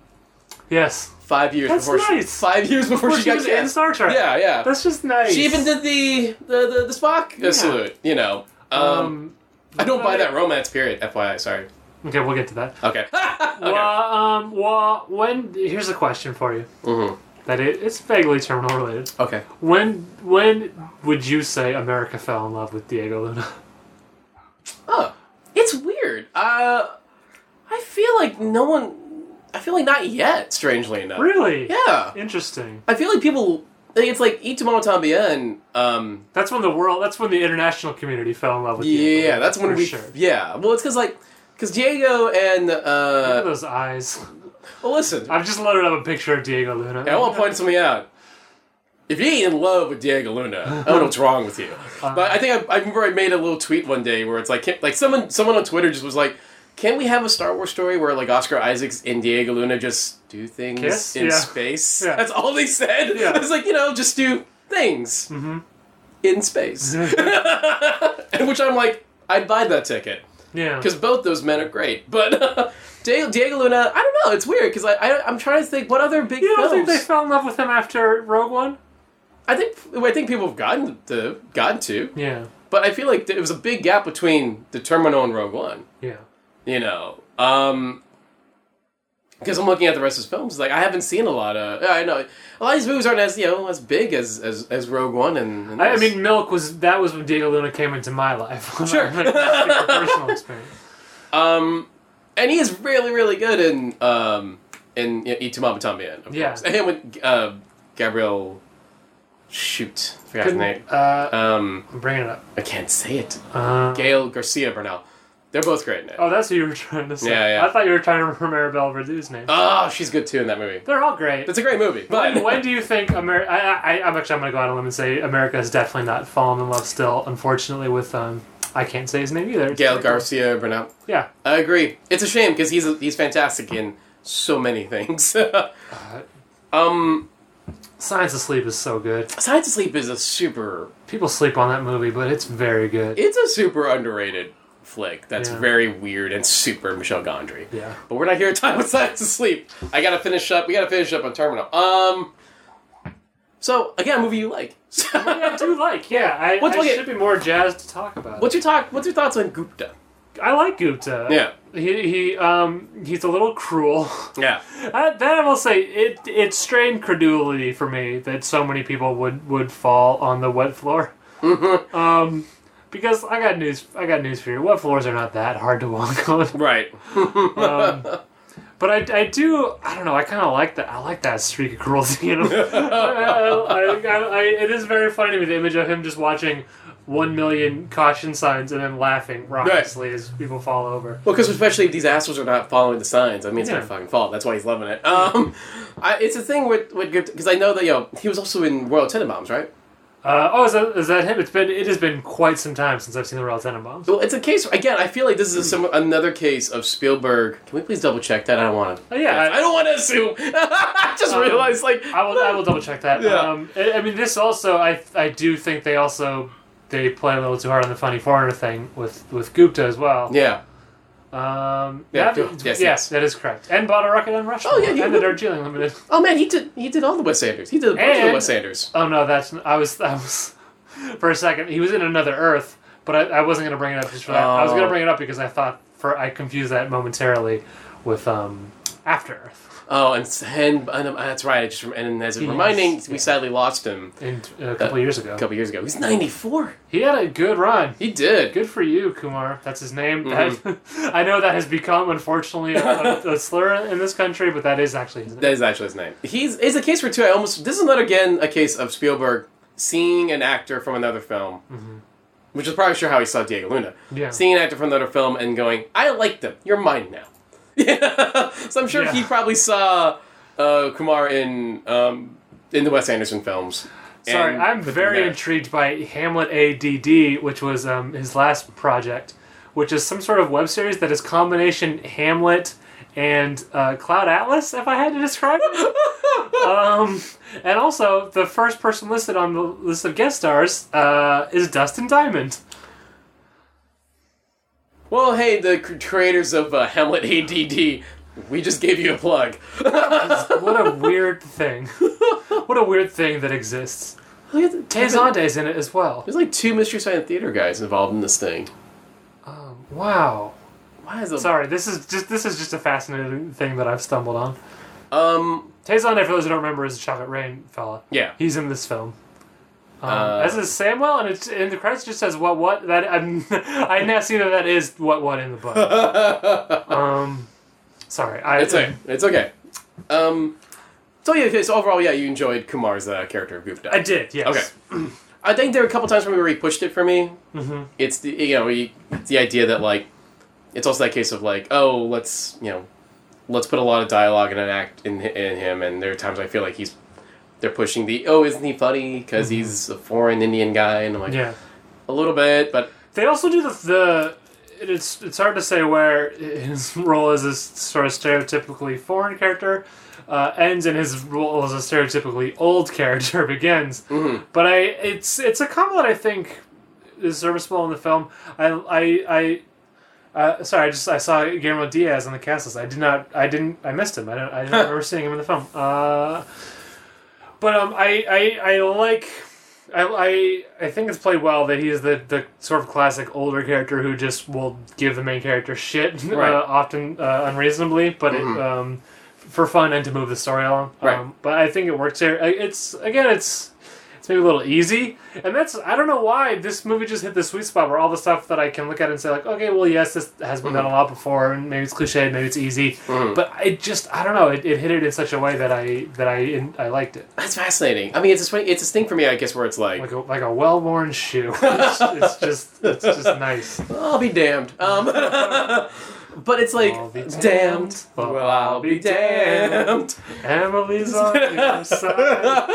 Yes. Five years That's before nice. she, five years before, before she, she got cast in Star Trek. Yeah, yeah. That's just nice. She even did the the the, the Spock yeah. salute. You know, um, um I don't buy I, that romance. Period. F Y I, sorry. Okay, we'll get to that. Okay. okay. Well, um, well, when here's a question for you. Mm-hmm. That it, it's vaguely Terminal related. Okay. When when would you say America fell in love with Diego Luna? Oh, it's weird. Uh, I feel like no one. I feel like not yet, strangely enough. Really? Yeah. Interesting. I feel like people... I think it's like, eat tomorrow tambien. Um, that's when the world... That's when the international community fell in love with yeah, Diego. Yeah, that's when we... Sure. Yeah. Well, it's because, like... Because Diego and... Uh, Look at those eyes. Well, listen. I've just loaded up a picture of Diego Luna. Yeah, I want to point something out. If you ain't in love with Diego Luna, I don't know what's wrong with you. Uh, but I think I, I remember I made a little tweet one day where it's like... Like, someone, someone on Twitter just was like... Can't we have a Star Wars story where, like, Oscar Isaacs and Diego Luna just do things Kiss? in yeah. space? Yeah. That's all they said. Yeah. It's like, you know, just do things mm-hmm. in space. In which I'm like, I'd buy that ticket. Yeah. Because both those men are great. But uh, Diego, Diego Luna, I don't know. It's weird because I, I, I'm trying to think what other big films... You don't films? think they fell in love with him after Rogue One? I think I think people have gotten to, gotten to. Yeah. But I feel like it was a big gap between The Terminal and Rogue One. Yeah. You know, um, because I'm looking at the rest of his films, like I haven't seen a lot of. I know a lot of these movies aren't as you know as big as as, as Rogue One and. and I, I mean, Milk was that was when Diego Luna came into my life. Sure, like, that's a personal experience. Um, and he is really really good in um in you know, Eat Tomorrow Tambien, of yeah. course, and with uh, Gabriel. Shoot, I forgot his name. Uh, um, I'm bringing it up. I can't say it. Uh, Gael Garcia Bernal. They're both great now. Oh, that's who you were trying to say. Yeah, yeah. I thought you were trying to remember Maribel Verdu's name. Oh, she's good too in that movie. They're all great. That's a great movie. But when, when do you think America? I, I, I'm actually I'm gonna go out on a limb and say America has definitely not fallen in love still. Unfortunately, with um, I can't say his name either. Gael Garcia Bernal. Yeah, I agree. It's a shame because he's a, he's fantastic in so many things. uh, um, Science of Sleep is so good. Science of Sleep is a super. People sleep on that movie, but it's very good. It's a super underrated. Flick that's yeah. very weird and super Michel Gondry. Yeah, but we're not here at time with Science of Sleep. I gotta finish up. We gotta finish up on Terminal. Um. So again, a movie you like? A movie I do like. Yeah, I, I like should it? be more jazzed to talk about. What's your talk? What's your thoughts on Gupta? I like Gupta. Yeah. He he um he's a little cruel. Yeah. I, that I will say it it strained credulity for me that so many people would would fall on the wet floor. Mm-hmm. Um. Because I got news, I got news for you. Wet floors are not that hard to walk on, right? um, but I, I do. I don't know. I kind of like that. I like that streak of cruelty. You know? I, I, I, I, it is very funny to me the image of him just watching one million caution signs and then laughing raucously right. as people fall over. Well, because especially if these assholes are not following the signs, I mean, it's yeah. their fucking fault. That's why he's loving it. Um, I, it's a thing with with because I know that you know, he was also in Royal Tenenbaums, right? Uh, oh, is that, is that him? It's been it has been quite some time since I've seen the Royal Tenenbaums. Well, it's a case again. I feel like this is some, another case of Spielberg. Can we please double check that? I don't want to. Oh, yeah, I, I don't want to assume. I just um, realized like I will. I will double check that. Yeah. Um, I, I mean, this also. I I do think they also they play a little too hard on the funny foreigner thing with, with Gupta as well. Yeah. Um, yeah, that, yes, yes, yes, that is correct. And bought a rocket on Rushmore. Oh yeah, he and the Darjeeling Limited. Oh man, he did. He did all the Wes Anderson. He did a bunch and, of the Wes Anderson. Oh no, that's I was. I was for a second. He was in Another Earth, but I, I wasn't going to bring it up just for that. Oh. I was going to bring it up because I thought for I confused that momentarily with um, After Earth. Oh, and and, and, and that's right. I just and as a yes, reminding, yeah. we sadly lost him in, uh, a couple uh, years ago. A couple years ago, he's ninety-four. He had a good run. He did. Good for you, Kumar. That's his name. Mm-hmm. That, I know that has become, unfortunately, a, a slur in this country, but that is actually his name. That is actually his name. He's is a case for two. I almost this is not again a case of Spielberg seeing an actor from another film, mm-hmm. which is probably sure how he saw Diego Luna. Yeah. Seeing an actor from another film and going, "I like them. You're mine now." Yeah. So I'm sure yeah. he probably saw uh, Kumar in um, in the Wes Anderson films. Sorry, and I'm very intrigued by Hamlet A D D, which was um, his last project, which is some sort of web series that is combination Hamlet and uh, Cloud Atlas, if I had to describe it. um, and also, the first person listed on the list of guest stars uh, is Dustin Diamond. Well, hey, the creators of uh, Hamlet A D D, we just gave you a plug. What a weird thing. What a weird thing that exists. Tezande's in it as well. There's like two Mystery Science Theater guys involved in this thing. Um, wow. Why is it... Sorry, this is just this is just a fascinating thing that I've stumbled on. Um, Tezande, for those who don't remember, is a Chocolate Rain fella. Yeah. He's in this film. Um, uh, as is Samuel, and it's in the credits just says what what that I'm, I now see that that is what what in the book. um, sorry, I it's okay. It's okay. Um, so yeah, okay, so overall, yeah, you enjoyed Kumar's uh, character of Gupta. I did, yes. Okay, I think there were a couple times where he pushed it for me. Mm-hmm. It's the you know he, it's the idea that like it's also that case of like oh let's you know let's put a lot of dialogue and an act in in him, and there are times I feel like he's. They're pushing the, oh, isn't he funny? Because mm-hmm. he's a foreign Indian guy. And I'm like, yeah. a little bit, but... They also do the... the it's it's hard to say where his role as a sort of stereotypically foreign character uh, ends and his role as a stereotypically old character begins. Mm-hmm. But I it's it's a combo that I think is serviceable in the film. I... I, I Uh, sorry, I just I saw Guillermo Diaz on the cast list. I did not... I didn't... I missed him. I don't, I don't remember seeing him in the film. Uh... But um, I, I I like I I I think it's played well that he is the, the sort of classic older character who just will give the main character shit right. uh, often uh, unreasonably, but mm-hmm. it, um, for fun and to move the story along. Right. Um, but I think it works here. It's again, it's it's maybe a little easy, and that's I don't know why this movie just hit the sweet spot where all the stuff that I can look at and say like, okay, well, yes, this has been mm-hmm. done a lot before, and maybe it's cliche, maybe it's easy, mm-hmm. but it just I don't know, it, it hit it in such a way that I that I I liked it. That's fascinating. I mean, it's a, it's this thing for me, I guess, where it's like... Like a, like a well-worn shoe. It's, it's just it's just nice. I'll be damned. Um, but it's like, I'll be damned. damned well, well, I'll be damned. damned. Emily's on your side.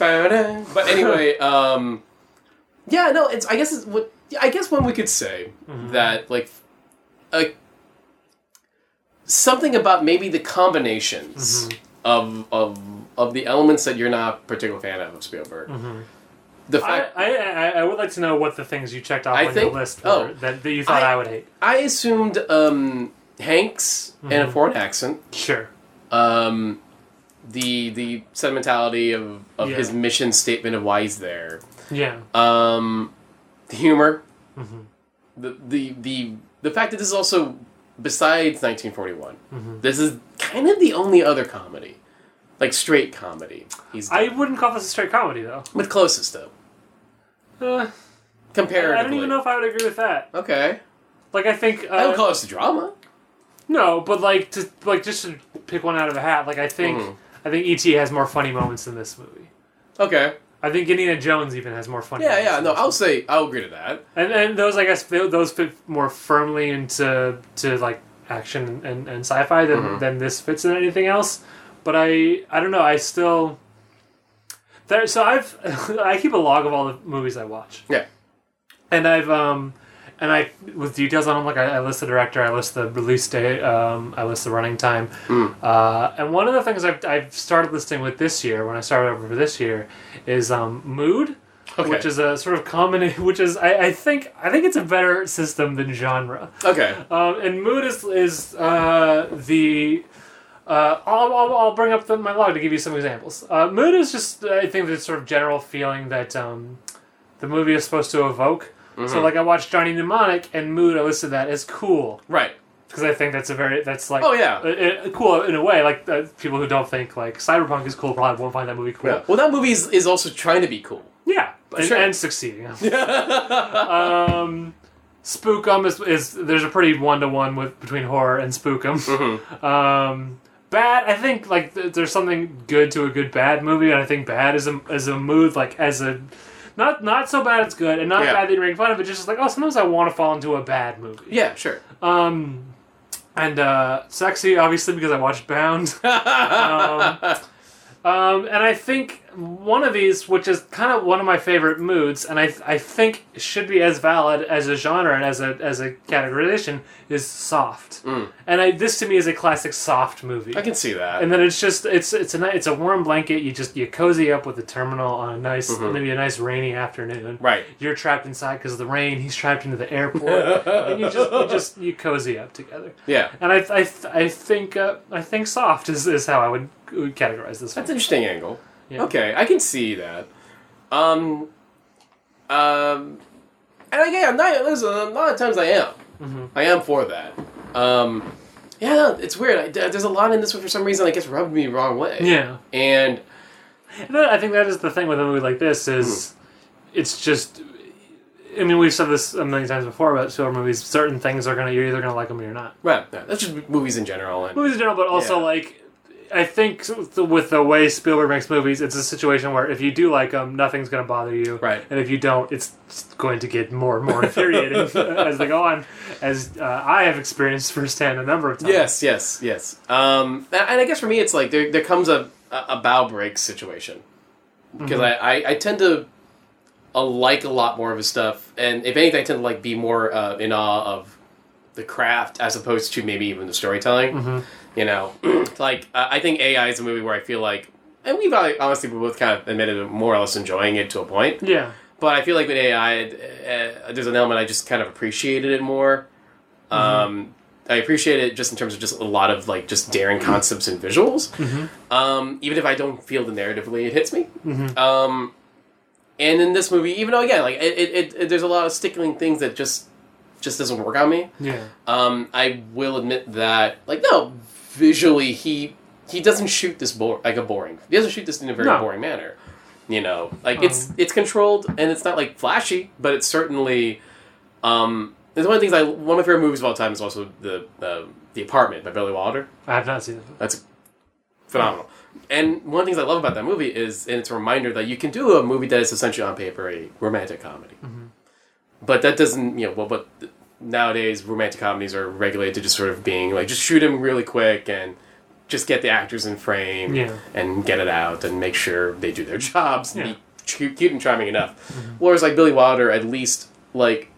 But anyway, um, yeah, no, it's, I guess it's what, I guess one we could say mm-hmm. that, like, a, something about maybe the combinations mm-hmm. of, of, of the elements that you're not a particular fan of, of Spielberg. Mm-hmm. The fact, I, I, I would like to know what the things you checked off I on think, your list were oh, that, that you thought I, I would hate. I assumed, um, Hanks mm-hmm. and a foreign accent. Sure. Um... The the sentimentality of, of yeah. his mission statement of why he's there. Yeah. Um, the humor. Mm-hmm. The, the the the fact that this is also, besides nineteen forty-one, mm-hmm. this is kind of the only other comedy. Like, straight comedy. He's I wouldn't call this a straight comedy, though. But closest, though. Uh, Comparatively. I, I don't even know if I would agree with that. Okay. Like, I think... Uh, I would call this a drama. No, but, like, to, like just to pick one out of a hat, like, I think... Mm-hmm. I think E T has more funny moments than this movie. Okay. I think Indiana Jones even has more funny yeah, moments. Yeah, yeah, no, I'll say, I'll agree to that. And and those, I guess, those fit more firmly into, to like, action and, and sci-fi than, mm-hmm. than this fits in anything else. But I, I don't know, I still... There, so I've, I keep a log of all the movies I watch. Yeah. And I've, um... And I, with details on them, like I, I list the director, I list the release date, um, I list the running time. Mm. Uh, and one of the things I've, I've started listing with this year, when I started over for this year, is um, mood, okay. which is a sort of common, which is I, I think I think it's a better system than genre. Okay. Um, and mood is is uh, the. Uh, I'll, I'll I'll bring up the, my log to give you some examples. Uh, mood is just I think the sort of general feeling that um, the movie is supposed to evoke. Mm-hmm. So, like, I watched Johnny Mnemonic, and mood, I listed that as cool. Right. Because I think that's a very, that's, like... Oh, yeah. A, a, cool, in a way. Like, uh, people who don't think, like, Cyberpunk is cool probably won't find that movie cool. Yeah. Well, that movie is, is also trying to be cool. Yeah. And, sure. and succeeding. um, Spookum is, is... There's a pretty one-to-one with between horror and Spookum. Mm-hmm. Um... Bad, I think, like, th- there's something good to a good bad movie, and I think bad is a, is a mood, like, as a... Not not so bad it's good, and not yeah. bad that you're making fun of it, just like, oh, sometimes I want to fall into a bad movie. Yeah, sure. Um, and uh, sexy, obviously, because I watched Bound. um, um, and I think one of these, which is kind of one of my favorite moods, and I I think should be as valid as a genre and as a as a categorization, is soft. Mm. And I, this to me is a classic soft movie. I can see that. And then it's just it's it's a it's a warm blanket. You just you cozy up with The Terminal on a nice mm-hmm. maybe a nice rainy afternoon. Right. You're trapped inside because of the rain. He's trapped into the airport, and you just you just you cozy up together. Yeah. And I I I think uh, I think soft is, is how I would, would categorize this. That's an interesting angle. Yeah. Okay, I can see that. Um, um, and again, I'm not, there's a lot of times I am. Mm-hmm. I am for that. Um, yeah, no, it's weird. I, there's a lot in this one for some reason that gets rubbed me the wrong way. Yeah. And... and I think that is the thing with a movie like this is mm-hmm. it's just... I mean, we've said this a million times before about horror movies. Certain things are going to... you're either going to like them or you're not. Right. Yeah, that's just movies in general. And, movies in general, but also yeah. like... I think with the way Spielberg makes movies, it's a situation where if you do like them, nothing's going to bother you. Right. And if you don't, it's going to get more and more infuriating as they go on, as uh, I have experienced firsthand a number of times. Yes, yes, yes. Um, and I guess for me, it's like there, there comes a, a bow break situation. Because mm-hmm. I, I, I tend to uh, like a lot more of his stuff. And if anything, I tend to like be more uh, in awe of the craft as opposed to maybe even the storytelling. Mm-hmm. You know, like, uh, I think A I is a movie where I feel like, and we've honestly both kind of admitted more or less enjoying it to a point. Yeah. But I feel like with A I, uh, there's an element I just kind of appreciated it more. Mm-hmm. Um, I appreciate it just in terms of just a lot of, like, just daring concepts and visuals. Mm-hmm. Um, even if I don't feel the narratively, it hits me. Mm-hmm. Um, and in this movie, even though, again, like, it, it, it, there's a lot of stickling things that just just doesn't work on me. Yeah. Um, I will admit that, like, no... visually, he he doesn't shoot this bo- like a boring. He doesn't shoot this in a very no. boring manner, you know. Like um, it's it's controlled and it's not like flashy, but it's certainly. Um, it's one of the things I one of my favorite movies of all time is also the uh, The Apartment by Billy Wilder. I have not seen it. That's phenomenal. And one of the things I love about that movie is, and it's a reminder that you can do a movie that is essentially on paper a romantic comedy, mm-hmm. but that doesn't you know well but. Nowadays, romantic comedies are regulated to just sort of being like, just shoot them really quick and just get the actors in frame yeah. and get it out and make sure they do their jobs and yeah. be cute and charming enough. Mm-hmm. Whereas, like, Billy Wilder at least, like,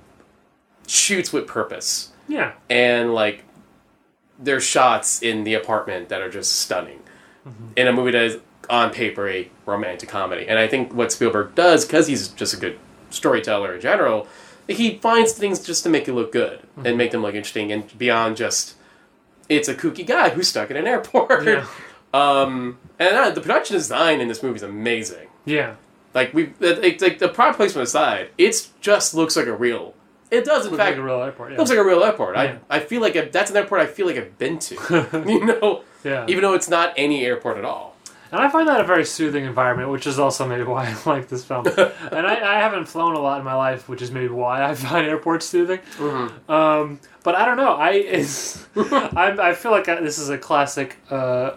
shoots with purpose. Yeah. And, like, there's shots in The Apartment that are just stunning mm-hmm. in a movie that is, on paper, a romantic comedy. And I think what Spielberg does, because he's just a good storyteller in general... he finds things just to make it look good mm-hmm. and make them look interesting and beyond just it's a kooky guy who's stuck in an airport. Yeah. Um, and uh, the production design in this movie is amazing. Yeah, like we it, like the product placement aside, it just looks like a real. It does in looks fact like a real airport. Yeah. It looks like a real airport. Yeah. I I feel like I've, that's an airport I feel like I've been to. you know, yeah. Even though it's not any airport at all. And I find that a very soothing environment, which is also maybe why I like this film. and I, I haven't flown a lot in my life, which is maybe why I find airports soothing. Mm-hmm. Um, but I don't know. I it's, I, I feel like I, this is a classic, uh,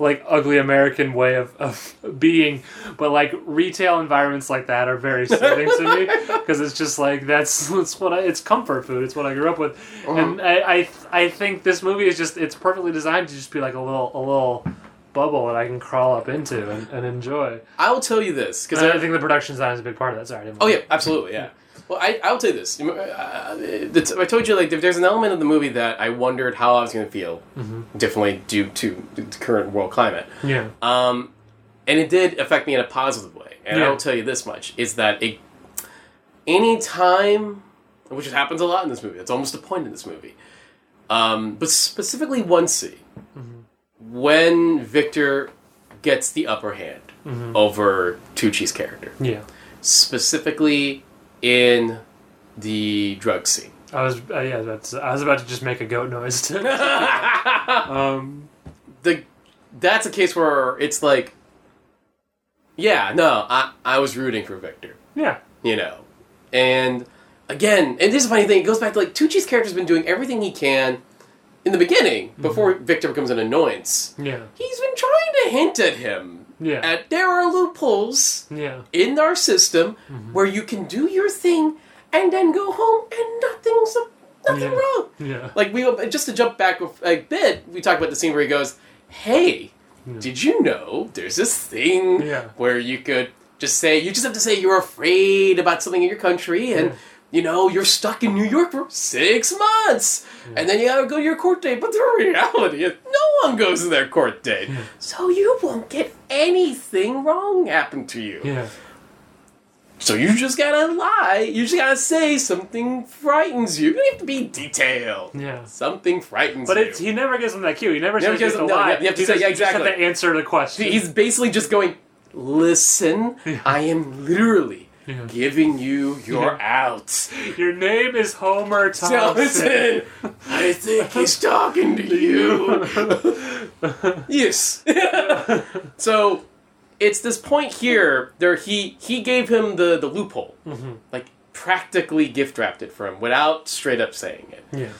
like, ugly American way of, of being. But, like, retail environments like that are very soothing to me. Because it's just like, that's, that's what I... It's comfort food. It's what I grew up with. Mm-hmm. And I, I I think this movie is just... It's perfectly designed to just be, like, a little... a little bubble that I can crawl up into and, and enjoy. I'll tell you this because I, I think the production design is a big part of that. Sorry. Oh yeah, absolutely. Yeah. Well, I I'll tell you this. Uh, I told you like there's an element of the movie that I wondered how I was going to feel mm-hmm. differently due to the current world climate. Yeah. Um, and it did affect me in a positive way. And yeah. I'll tell you this much is that it, any time, which happens a lot in this movie, that's almost the point in this movie. Um, but specifically one scene. Mm-hmm. When Victor gets the upper hand mm-hmm. over Tucci's character. Yeah. Specifically in the drug scene. I was uh, yeah, that's I was about to just make a goat noise to um the that's a case where it's like yeah, no, I I was rooting for Victor. Yeah. You know. And again, and this is a funny thing, it goes back to like Tucci's character's been doing everything he can in the beginning, before mm-hmm. Victor becomes an annoyance, yeah. he's been trying to hint at him yeah. at there are loopholes yeah. in our system mm-hmm. where you can do your thing and then go home and nothing's nothing yeah. wrong. Yeah. Like we just to jump back a bit, we talked about the scene where he goes, "Hey, Yeah. Did you know there's this thing yeah. where you could just say, you just have to say you're afraid about something in your country and, yeah. you know, you're stuck in New York for six months yeah. and then you gotta go to your court date. But the reality is no one goes to their court date. Yeah. So you won't get anything wrong happen to you. Yeah. So you just gotta lie. You just gotta say something frightens you. You don't have to be detailed. Yeah. Something frightens but you. But he never gives them that cue. He never, never says gives them the lie. No, you have to say, yeah, exactly. You just have to answer the question. He's basically just going, listen, yeah. I am literally yeah. giving you your yeah. out. Your name is Homer Thompson. Thompson. I think he's talking to you. Yes. So... It's this point here where he, he gave him the, the loophole. Mm-hmm. Like, practically gift-wrapped it for him without straight-up saying it. Yeah.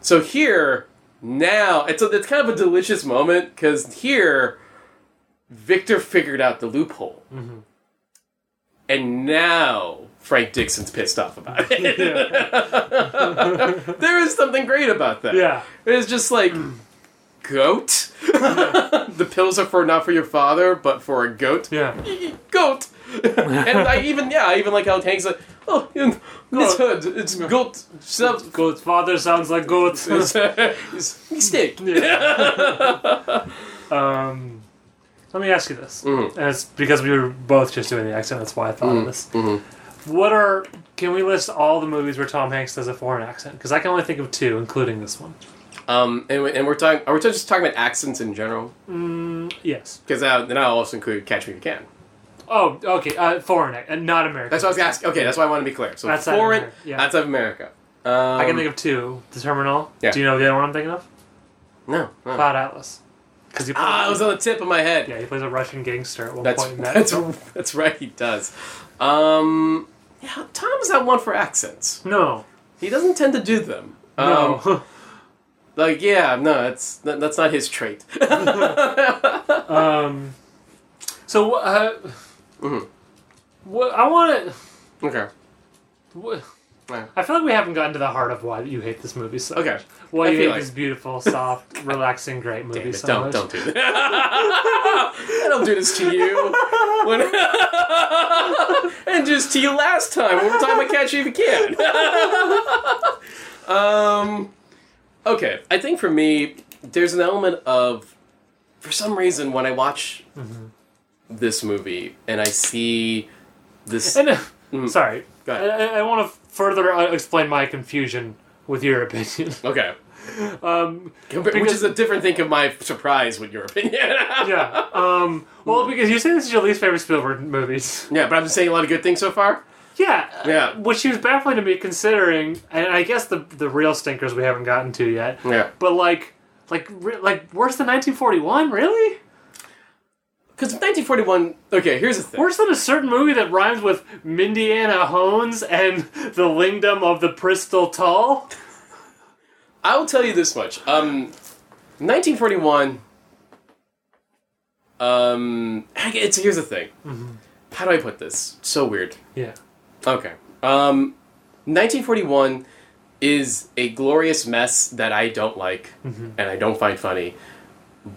So here, now, it's, a, it's kind of a delicious moment because here, Victor figured out the loophole. Mm-hmm. And now, Frank Dixon's pissed off about it. Yeah. There is something great about that. Yeah. It's just like... Goat. Yeah. The pills are for not for your father, but for a goat. Yeah. Goat. And I even yeah, I even like how Hank's like, oh, in this hood, it's goat. Goat. Father sounds like goat. It's a mistake. Yeah. um, let me ask you this, mm-hmm. and it's because we were both just doing the accent. That's why I thought mm-hmm. of this. Mm-hmm. What are? Can we list all the movies where Tom Hanks does a foreign accent? Because I can only think of two, including this one. Um, and, we, and we're talking. Are we just talking about accents in general? Mm, yes. Because uh, then I'll also include Catch Me If You Can. Oh, okay. Uh, foreign, uh, not American. That's what I was asking. Okay, that's why I want to be clear. So outside foreign, of yeah. outside of America. Um, I can think of two. The Terminal. Yeah. Do you know the other one I'm thinking of? No. no. Cloud Atlas. Because ah, it was on the tip of my head. Yeah, he plays a Russian gangster at one that's, point. In that that's that's right. He does. Um, yeah, Tom's not one for accents. No, he doesn't tend to do them. No. Um, Like, yeah, no, that's that's not his trait. um, so, uh, mm-hmm. what I want to... Okay. What, yeah. I feel like we haven't gotten to the heart of why you hate this movie so okay. much. Why I you hate like... this beautiful, soft, relaxing, great movie Damn it, so don't, much. Don't do this. I don't do this to you. I did this to you last time. We were talking about Catch You If You Can. um... Okay, I think for me, there's an element of, for some reason, when I watch mm-hmm. this movie and I see this... And, uh, mm, sorry, go ahead. I, I want to further explain my confusion with your opinion. Okay. Um, Compa- because, which is a different thing of my surprise with your opinion. yeah. Um, well, because you say this is your least favorite Spielberg movies. Yeah, but I've been saying a lot of good things so far. Yeah, yeah, which was baffling to me considering, and I guess the the real stinkers we haven't gotten to yet. Yeah, but like, like, re- like worse than nineteen forty-one, really? Because nineteen forty-one. Okay, here's the thing. Worse than a certain movie that rhymes with Mindiana Hones and the Lingdom of the Bristol Tull. I will tell you this much: um, nineteen forty-one. Um, it's here's the thing. Mm-hmm. How do I put this? So weird. Yeah. Okay. Um, nineteen forty-one is a glorious mess that I don't like mm-hmm. and I don't find funny,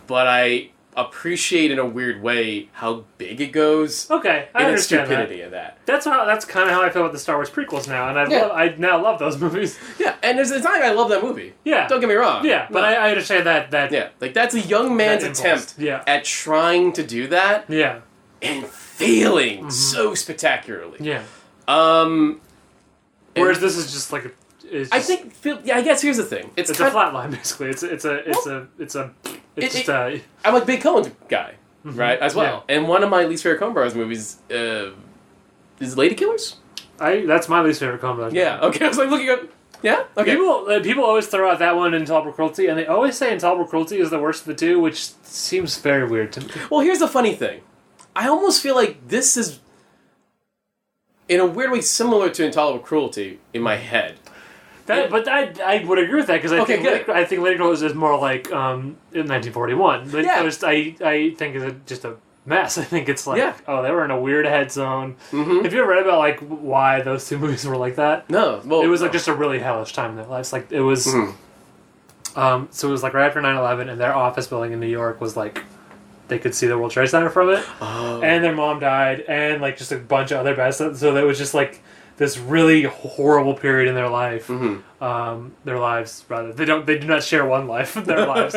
but I appreciate in a weird way how big it goes. Okay, I and understand the stupidity that. of that. That's how. That's kind of how I feel about the Star Wars prequels now, and I yeah. love, I now love those movies. Yeah, and there's, it's not like I love that movie. Yeah, don't get me wrong. Yeah, but no. I, I understand that that yeah, like that's a young man's attempt yeah. at trying to do that. Yeah, and failing mm-hmm. so spectacularly. Yeah. Um, Whereas this is just like a... It's just, I think... Yeah, I guess here's the thing. It's, it's a flat line, basically. It's a... It's a... It's well, a... It's, a, it's it, just a... It, I'm a big Coen guy, mm-hmm. right? As well. Yeah. And one of my least favorite Coen Brothers movies uh, is Lady Killers? I, that's my least favorite Coen Brothers Yeah, movie. Okay. I was like looking up... Yeah? Okay. People, uh, people always throw out that one, Intolerable Cruelty, and they always say Intolerable Cruelty is the worst of the two, which seems very weird to me. Well, here's the funny thing. I almost feel like this is... in a weird way, similar to Intolerable Cruelty in my head. That, it, but I I would agree with that because I, okay, think Lady, I think Lady Killers is more like um, in nineteen forty-one. Lady yeah. Killers, I I think is a, just a mess. I think it's like yeah. oh they were in a weird head zone. Mm-hmm. Have you ever read about like why those two movies were like that? No, well, it was like no. just a really hellish time in their lives. Like it was, mm-hmm. um, so it was like right after nine eleven, and their office building in New York was like they could see the World Trade Center from it. Oh. And their mom died, and like just a bunch of other bad stuff. So that was just like this really horrible period in their life. Mm-hmm. Um, their lives, rather. They don't. They do not share one life. Their lives.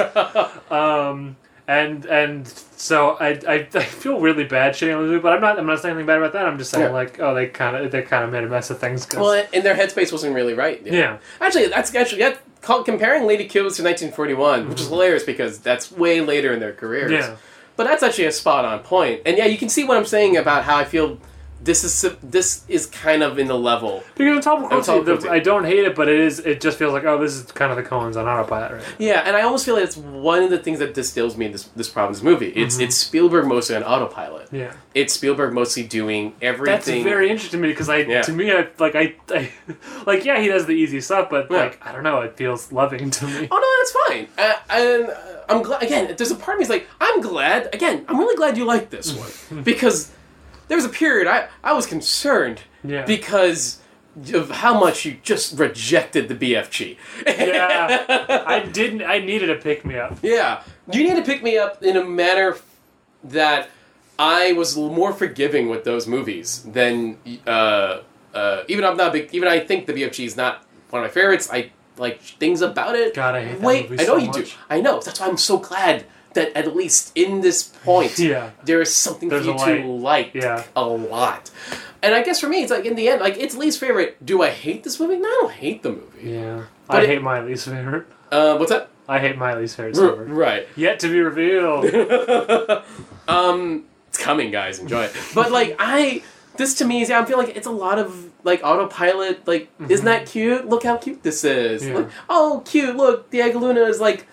Um, and and so I, I I feel really bad shitting on the movie, but I'm not I'm not saying anything bad about that. I'm just saying yeah. like oh they kind of they kind of made a mess of things. Cause... Well, and their headspace wasn't really right. Yeah. yeah. Actually, that's actually that. Comparing Lady Kills to nineteen forty-one, which is hilarious because that's way later in their careers. Yeah. But that's actually a spot-on point. And yeah, you can see what I'm saying about how I feel this is this is kind of in the level. Because on top of Quincy, I don't hate it, but it is it just feels like, oh, this is kind of the Coens on autopilot right now. Yeah, and I almost feel like it's one of the things that distills me in this, this problem, this movie. It's mm-hmm. it's Spielberg mostly on autopilot. Yeah. It's Spielberg mostly doing everything. That's very interesting to me because I, yeah. to me, I like I, I, like yeah, he does the easy stuff, but yeah. like I don't know, it feels loving to me. Oh no, that's fine. Uh, and uh, I'm glad. Again, there's a part of me is like, I'm glad. Again, I'm really glad you like this one because there was a period I I was concerned yeah. because of how much you just rejected the B F G. yeah, I didn't. I needed a pick me up. Yeah, you need to pick me up in a manner that. I was more forgiving with those movies than uh, uh, even I'm not big. Even I think the B F G is not one of my favorites. I like things about it. God, I hate Wait, that movie I know so you much. do. I know. That's why I'm so glad that at least in this point, yeah. there is something There's for you to like yeah. a lot. And I guess for me, it's like in the end, like it's least favorite. Do I hate this movie? No, I don't hate the movie. Yeah, but I hate it, my least favorite. Uh, what's that? I hate my least favorite. R- right. Yet to be revealed. um. It's coming, guys. Enjoy it. But, like, I... This, to me, is... Yeah, I'm feeling like it's a lot of, like, autopilot. Like, mm-hmm. isn't that cute? Look how cute this is. Yeah. Look, oh, cute. Look, Diego Luna is, like...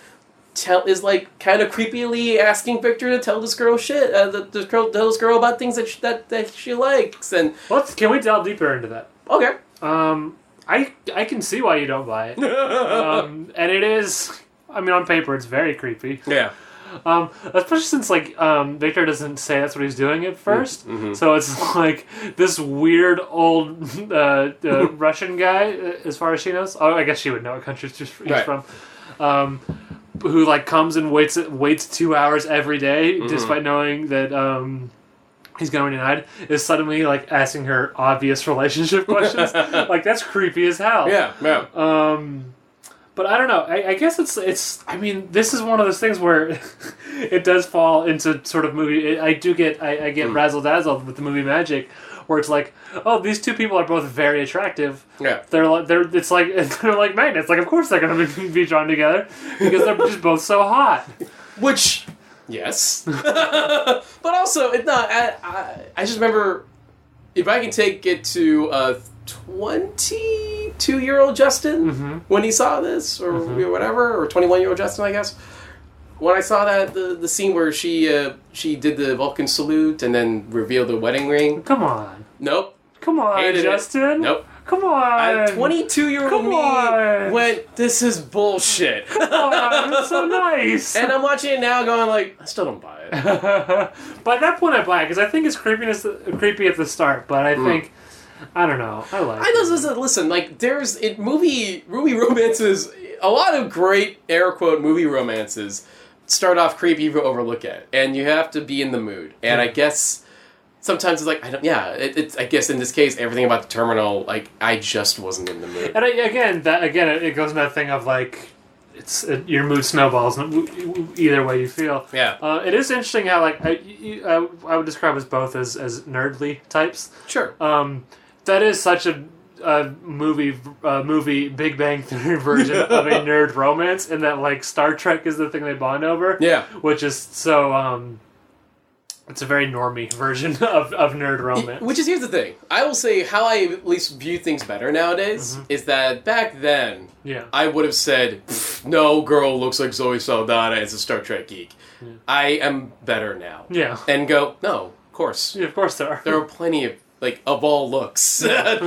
Tell is, like, kind of creepily asking Victor to tell this girl shit. Uh, the, the girl, tell this girl about things that she, that, that she likes. And... Let's, can we delve deeper into that? Okay. Um, I, I can see why you don't buy it. um, and it is... I mean, on paper, it's very creepy. Yeah. Um, especially since, like, um, Victor doesn't say that's what he's doing at first. Mm-hmm. So it's, like, this weird old uh, uh, Russian guy, as far as she knows. Oh, I guess she would know what country he's right. from. Um, who, like, comes and waits waits two hours every day, mm-hmm. despite knowing that um, he's going to be denied, is suddenly, like, asking her obvious relationship questions. Like, that's creepy as hell. Yeah, yeah. Um... But I don't know. I, I guess it's it's. I mean, this is one of those things where it does fall into sort of movie. It, I do get I, I get mm. razzle dazzled with the movie magic, where it's like, oh, these two people are both very attractive. Yeah, they're like they're it's like they're like magnets. Like, of course they're going to be drawn together because they're just both so hot. Which, yes, but also it's not. I, I I just remember if I can take it to. Uh, twenty-two-year-old Justin mm-hmm. when he saw this, or mm-hmm. whatever, or twenty-one-year-old Justin, I guess. When I saw that, the, the scene where she uh, she did the Vulcan salute and then revealed the wedding ring. Come on. Nope. Come on, Hated Justin. It. Nope. Come on. twenty-two-year-old me on. went, this is bullshit. Come on, it's so nice. And I'm watching it now going like, I still don't buy it. But at that point I buy it, because I think it's creepiness, creepy at the start, but I mm. think... I don't know. I like. I just listen, listen. Like there's it. Movie, movie romances. A lot of great air quote movie romances start off creepy, you overlook it, and you have to be in the mood. And I guess sometimes it's like I don't. Yeah, it, it's. I guess in this case, everything about The Terminal. Like I just wasn't in the mood. And I, again, that again, it goes to that thing of like, it's it, your mood snowballs either way you feel. Yeah. Uh, it is interesting how like I, I I would describe us both as as nerdly types. Sure. Um. That is such a, a movie, a movie Big Bang Theory version of a nerd romance, and that like Star Trek is the thing they bond over. Yeah, which is so. Um, it's a very normie version of, of nerd romance. Which is here's the thing. I will say how I at least view things better nowadays mm-hmm. is that back then, yeah. I would have said, "No girl looks like Zoe Saldana as a Star Trek geek." Yeah. I am better now. Yeah, and go no, of course, yeah, of course there are there are plenty of. Like, of all looks, that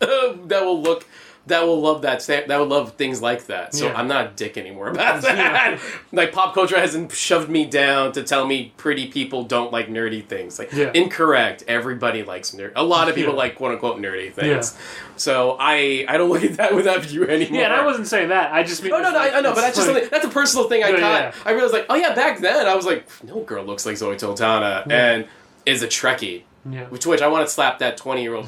will look that will love that, that will love things like that. So yeah. I'm not a dick anymore about that. Yeah. Like, pop culture hasn't shoved me down to tell me pretty people don't like nerdy things. Like, yeah. incorrect. Everybody likes nerd. A lot of people yeah. like quote-unquote nerdy things. Yeah. So I I don't look at that with that view anymore. Yeah, and I wasn't saying that. I just mean... Oh, no, no, like, I, I know, but that's just something... That's a personal thing I yeah, caught. Yeah. I realized, like, oh yeah, back then, I was like, no girl looks like Zoe Saldana yeah. and is a Trekkie. Yeah. Which, which I want to slap that twenty-year-old.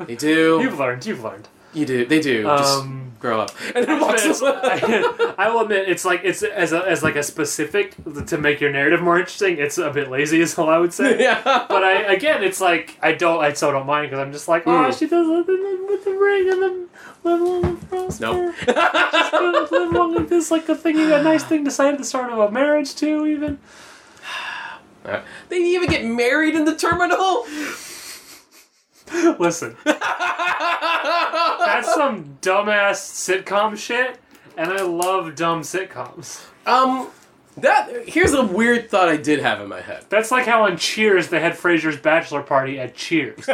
They do. You've learned. You've learned. You do. They do. Um, Just grow up. And then walks I, I will admit, it's like it's as a, as like a specific to make your narrative more interesting. It's a bit lazy, is all I would say. Yeah. But I again, it's like I don't. I so don't mind because I'm just like, oh, mm. she does nothing with the ring and then live long and prosper. Nope. Just live, live long with this, like a thing, a nice thing to say at the start of a marriage too, even. Right. They didn't even get married in The Terminal. Listen, that's some dumbass sitcom shit, and I love dumb sitcoms. Um, that here's a weird thought I did have in my head. That's like how on Cheers they had Frasier's bachelor party at Cheers.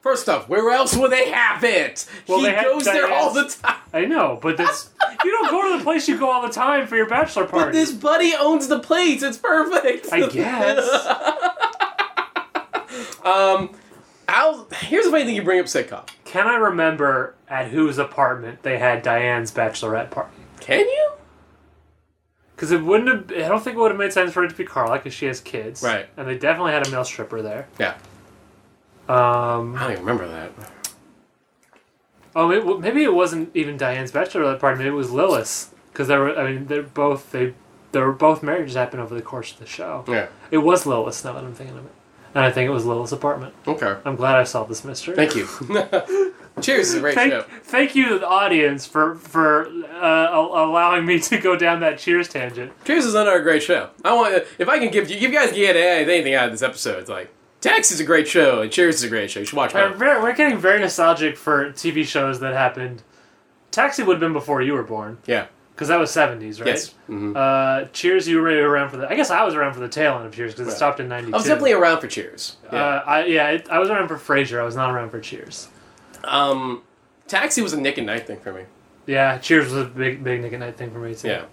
First off, where else would they have it? Well, he they goes Diane's, there all the time. I know, but this, you don't go to the place you go all the time for your bachelor party. But this buddy owns the place. It's perfect. I guess. um, I'll, here's the funny thing you bring up sitcom. Can I remember at whose apartment they had Diane's bachelorette party? Can you? Because it wouldn't have... I don't think it would have made sense for it to be Carla because she has kids. Right. And they definitely had a male stripper there. Yeah. Um, I don't even remember that. Oh, it, maybe it wasn't even Diane's bachelorette party. Maybe it was Lilith's, because there were. I mean, they're both. They, there were both marriages happen over the course of the show. Yeah, it was Lilith's. Now that I'm thinking of it, and I think it was Lilith's apartment. Okay, I'm glad I solved this mystery. Thank you. Cheers, great thank, show. Thank you to the audience for for uh, allowing me to go down that Cheers tangent. Cheers is another great show. I want if I can give you, if you guys get anything out of this episode, it's like. Taxi is a great show, and Cheers is a great show. You should watch it. We're, we're getting very nostalgic for T V shows that happened. Taxi would have been before you were born. Yeah. Because that was seventies, right? Yes. Mm-hmm. Uh, Cheers, you were around for the... I guess I was around for the tail end of Cheers, because right. it stopped in ninety-two. I was definitely around for Cheers. Yeah, uh, I, yeah it, I was around for Frasier. I was not around for Cheers. Um, Taxi was a Nick and Night thing for me. Yeah, Cheers was a big, big Nick and Night thing for me, too. Yeah.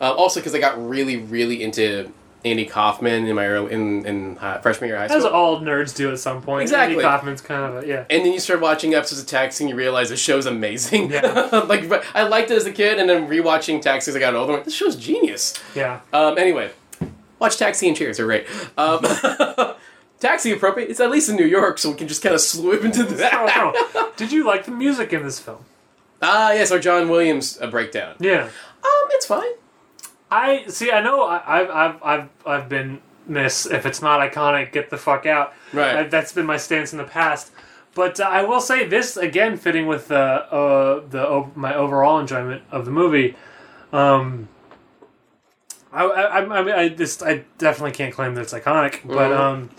Uh, also, because I got really, really into... Andy Kaufman in my early, in in uh, freshman year of high school. As all nerds do at some point. Exactly. Andy Kaufman's kind of a, yeah. And then you start watching episodes of Taxi and you realize the show's amazing. Yeah. Like, but I liked it as a kid, and then rewatching Taxi as I got older, I'm like, this show's genius. Yeah. Um. Anyway, watch Taxi and Cheers. They're great. Um, Taxi appropriate. It's at least in New York, so we can just kind of swoop into that. No, no. Did you like the music in this film? Ah, uh, yes, our John Williams uh, breakdown. Yeah. Um, it's fine. I see. I know. I've I've I've I've been miss. If it's not iconic, get the fuck out. Right. I, that's been my stance in the past. But uh, I will say this again, fitting with the uh, the oh, my overall enjoyment of the movie. Um, I I I, mean, I just I definitely can't claim that it's iconic, but mm-hmm. um,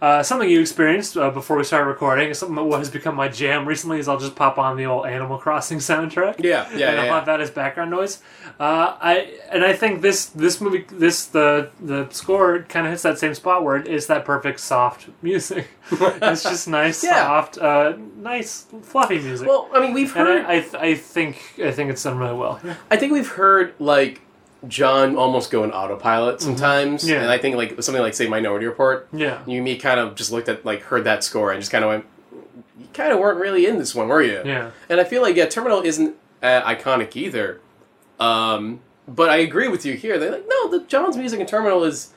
uh, something you experienced uh, before we started recording, something that what has become my jam recently is I'll just pop on the old Animal Crossing soundtrack. Yeah, yeah, and I'll yeah, have yeah. that as background noise. Uh, I and I think this this movie this the the score kind of hits that same spot where it is that perfect soft music. It's just nice yeah. soft, uh, nice fluffy music. Well, I mean, we've heard. And I I, th- I think I think it's done really well. I think we've heard like John almost go in autopilot sometimes, mm-hmm. yeah. and I think like something like say Minority Report. Yeah, you and me kind of just looked at like heard that score and just kind of went, you kind of weren't really in this one, were you? Yeah, and I feel like yeah, Terminal isn't uh, iconic either. Um, but I agree with you here. They're like, no, the John's music in Terminal is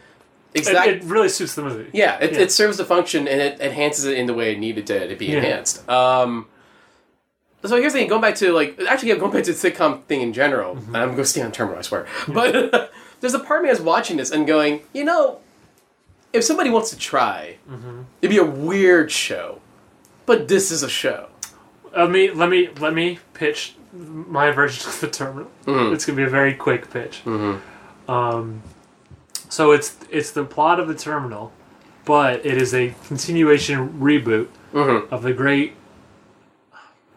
exactly. It, it really suits the movie. Yeah, it, yeah. it serves the function and it enhances it in the way it needed to, to be yeah. enhanced. Um, so here's the thing. Going back to like, actually, yeah, going back to the sitcom thing in general. Mm-hmm. I'm going to stay on Terminal, I swear. Yeah. But there's a part of me that's watching this and going, you know, if somebody wants to try, mm-hmm. it'd be a weird show. But this is a show. Let me let me let me pitch. My version of The Terminal. Mm-hmm. It's gonna be a very quick pitch. Mm-hmm. Um, so it's it's the plot of The Terminal, but it is a continuation reboot mm-hmm. of the great.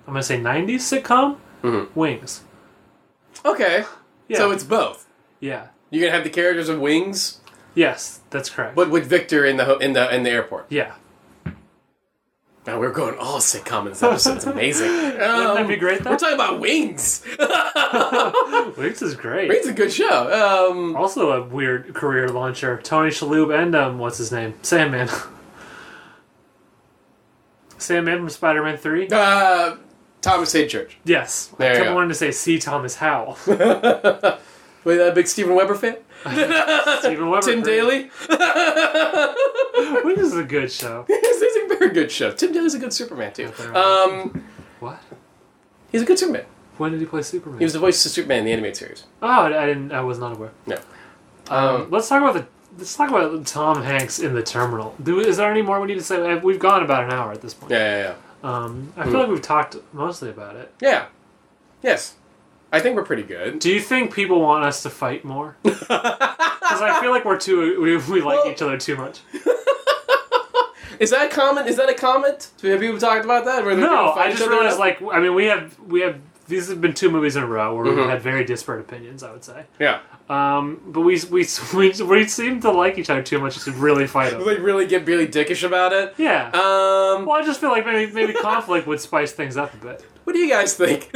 I'm gonna say nineties sitcom mm-hmm. Wings. Okay, yeah. So it's both. Yeah, you're gonna have the characters of Wings. Yes, that's correct. But with Victor in the in the in the airport. Yeah. Now we're going all sitcom in this episode. It's amazing. Um, Wouldn't that be great, though? We're talking about Wings. Wings is great. Wings is a good show. Um, also a weird career launcher. Tony Shalhoub and, um, what's his name? Sandman. Sandman from Spider-Man three? Uh, Thomas Hayden Church. Yes. There I kept wanting to say C. Thomas Howell. Wait, that big Steven Weber fan? Steven Weber. Tim Daly. Wings is a good show. It's a very good show. Tim Daly's a good Superman, too. Um, what? He's a good Superman. When did he play Superman? He was the voice of Superman in the animated series. Oh, I didn't. I was not aware. No. Um, um, let's talk about the. Let's talk about Tom Hanks in The Terminal. Do, is there any more we need to say? We've gone about an hour at this point. Yeah, yeah, yeah. Um, I feel mm. like we've talked mostly about it. Yeah. Yes. I think we're pretty good. Do you think people want us to fight more? Because I feel like we're too. We, we like well, each other too much. Is that a comment? Is that a comment? Have people talked about that? No, I just realized, like, I mean, we have, we have, these have been two movies in a row where mm-hmm. we've had very disparate opinions, I would say. Yeah. Um, but we, we, we, we seem to like each other too much to really fight over. Like, really get really dickish about it? Yeah. Um. Well, I just feel like maybe, maybe conflict would spice things up a bit. What do you guys think?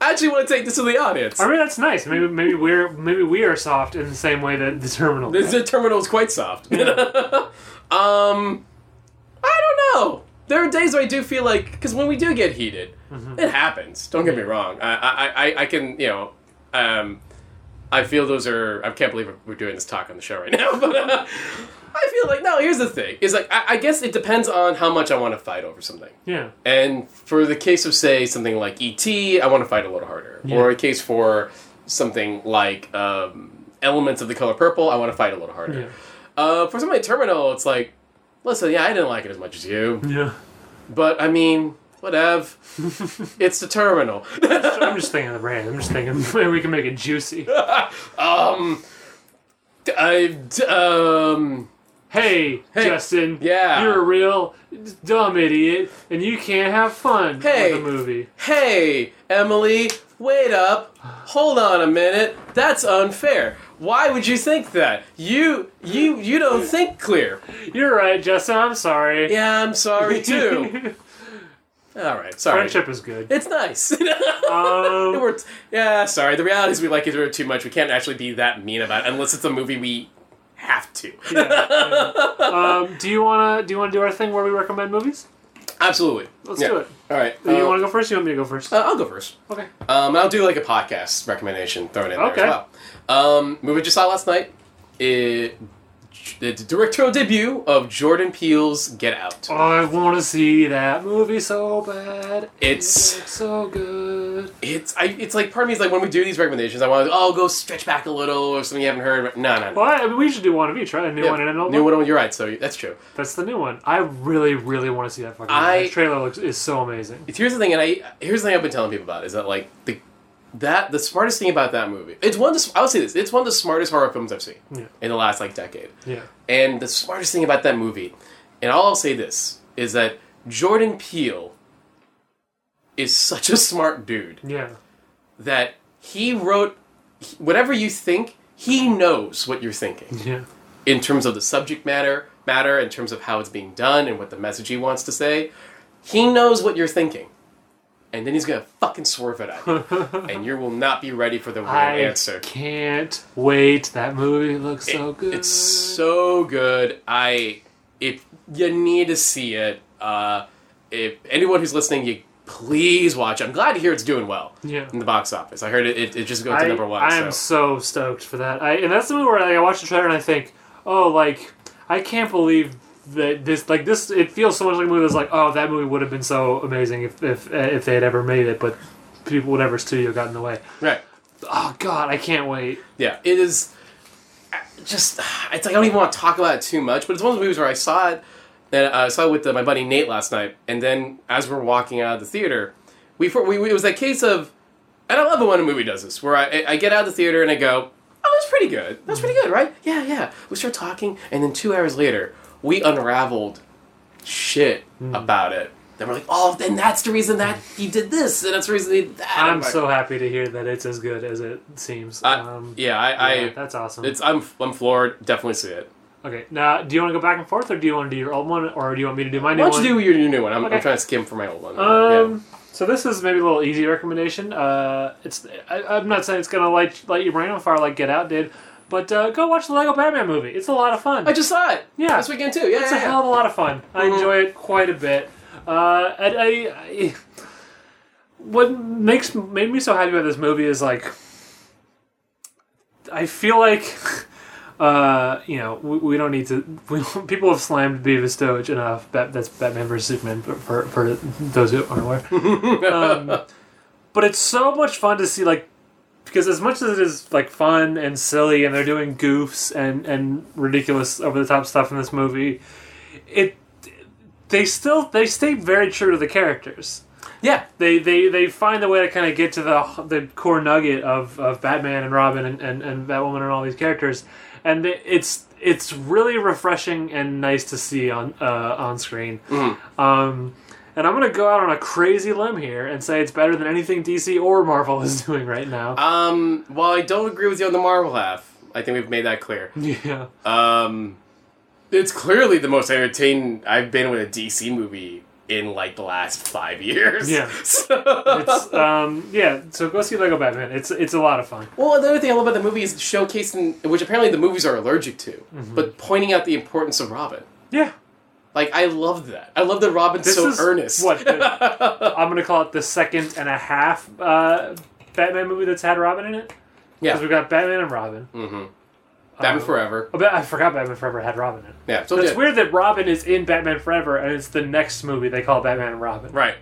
I actually want to take this to the audience. I mean, that's nice. Maybe maybe we're maybe we are soft in the same way that The Terminal is. The Terminal is quite soft. Yeah. Um, I don't know. There are days where I do feel like, because when we do get heated, mm-hmm. it happens. Don't get me wrong. I, I, I, I can, you know, um, I feel those are. I can't believe we're doing this talk on the show right now. But uh, I feel like no. Here's the thing. Is like I, I guess it depends on how much I want to fight over something. Yeah. And for the case of say something like E T, I want to fight a little harder. Yeah. Or a case for something like um, Elements of the Color Purple, I want to fight a little harder. Yeah. Uh, for somebody Terminal, it's like, listen, yeah, I didn't like it as much as you. Yeah. But, I mean, whatever. It's The Terminal. I'm just thinking of the brand. I'm just thinking maybe we can make it juicy. um, I, um... Hey, hey, Justin. Yeah. You're a real dumb idiot, and you can't have fun hey, with a movie. Hey, Emily, wait up. Hold on a minute. That's unfair. Why would you think that? You you you don't think clear. You're right, Justin. I'm sorry. Yeah, I'm sorry too. All right, sorry. Friendship is good. It's nice. um, We're t- yeah, sorry. The reality is we like each other too much. We can't actually be that mean about it unless it's a movie we have to. yeah, yeah. Um, do you wanna do you wanna do our thing where we recommend movies? Absolutely. Let's yeah. do it. All right. You um, want to go first? Or you want me to go first? Uh, I'll go first. Okay. Um, I'll do like a podcast recommendation thrown in okay. there as well. Um, movie I just saw last night. It, the directorial debut of Jordan Peele's Get Out. Oh, I want to see that movie so bad. It's, it's so good. It's I. It's like part of me is like when we do these recommendations, I want to oh go stretch back a little or something you haven't heard. No, no. no. Well, I, I mean, we should do one of each, right? A new yeah. one and an old new one. New one. You're right. So that's true. That's the new one. I really, really want to see that fucking movie. The trailer looks is so amazing. Here's the thing, and I here's the thing I've been telling people about is that like the. That the smartest thing about that movie, it's one. Of the, I'll say this: it's one of the smartest horror films I've seen yeah. in the last like decade. Yeah. And the smartest thing about that movie, and I'll say this, is that Jordan Peele is such a smart dude. Yeah. That he wrote whatever you think. He knows what you're thinking. Yeah. In terms of the subject matter, matter in terms of how it's being done and what the message he wants to say, he knows what you're thinking. And then he's going to fucking swerve it at you. And you will not be ready for the real I answer. I can't wait. That movie looks it, so good. It's so good. I, if you need to see it, uh, if anyone who's listening, you please watch it. I'm glad to hear it's doing well yeah. in the box office. I heard it, it, it just goes I, to number one. I so. am so stoked for that. I, and that's the movie where I watch the trailer and I think, oh, like, I can't believe that this like this it feels so much like a movie that's like oh that movie would have been so amazing if if, if they had ever made it but people whatever studio got in the way right oh god I can't wait yeah it is just it's like I don't even want to talk about it too much but it's one of the movies where I saw it and uh, I saw it with uh, my buddy Nate last night and then as we're walking out of the theater we, we, we it was that case of and I love it when a movie does this where I, I get out of the theater and I go oh that's pretty good that's pretty good right yeah yeah we start talking and then two hours later we unraveled shit mm. about it. Then we're like, oh, then that's the reason that he did this, and that's the reason he did that. I'm, I'm like, so happy to hear that it's as good as it seems. I, um, yeah, I, yeah, I... That's awesome. It's I'm I'm floored. Definitely see it. Okay, now, do you want to go back and forth, or do you want to do your old one, or do you want me to do my new one? Why don't you do your new one? I'm, okay. I'm trying to skim for my old one. Um, yeah. So this is maybe a little easy recommendation. Uh, it's I, I'm not saying it's going to light, light your brain on fire like Get Out did, but uh, go watch the Lego Batman movie. It's a lot of fun. I just saw it. Yeah. This weekend, too. Yeah, It's yeah, a yeah. hell of a lot of fun. I mm-hmm. enjoy it quite a bit. Uh, I, I, I, what makes made me so happy about this movie is, like, I feel like... Uh, you know, we, we don't need to. We, people have slammed Beavis Doge enough. Bat, that's Batman versus Superman for, for, for those who aren't aware. um, but it's so much fun to see, like, because as much as it is like fun and silly, and they're doing goofs and, and ridiculous over the top stuff in this movie, it they still they stay very true to the characters. Yeah, they they, they find a way to kind of get to the the core nugget of, of Batman and Robin and, and, and Batwoman and all these characters. And it's it's really refreshing and nice to see on uh, on screen. Mm. Um, and I'm going to go out on a crazy limb here and say it's better than anything D C or Marvel is doing right now. Um, well, I don't agree with you on the Marvel half. I think we've made that clear. Yeah. Um, it's clearly the most entertained I've been with a D C movie in, like, the last five years. Yeah. So. It's, um, yeah, so go see Lego Batman. It's it's a lot of fun. Well, the other thing I love about the movie is showcasing, which apparently the movies are allergic to, mm-hmm. but pointing out the importance of Robin. Yeah. Like, I loved that. I love that Robin's this so is earnest. What? The, I'm going to call it the second and a half uh, Batman movie that's had Robin in it. Yeah. Because we've got Batman and Robin. Mm-hmm. Batman um, Forever. Oh, I forgot Batman Forever had Robin in it. Yeah, so it's weird that Robin is in Batman Forever, and it's the next movie they call Batman and Robin. Right.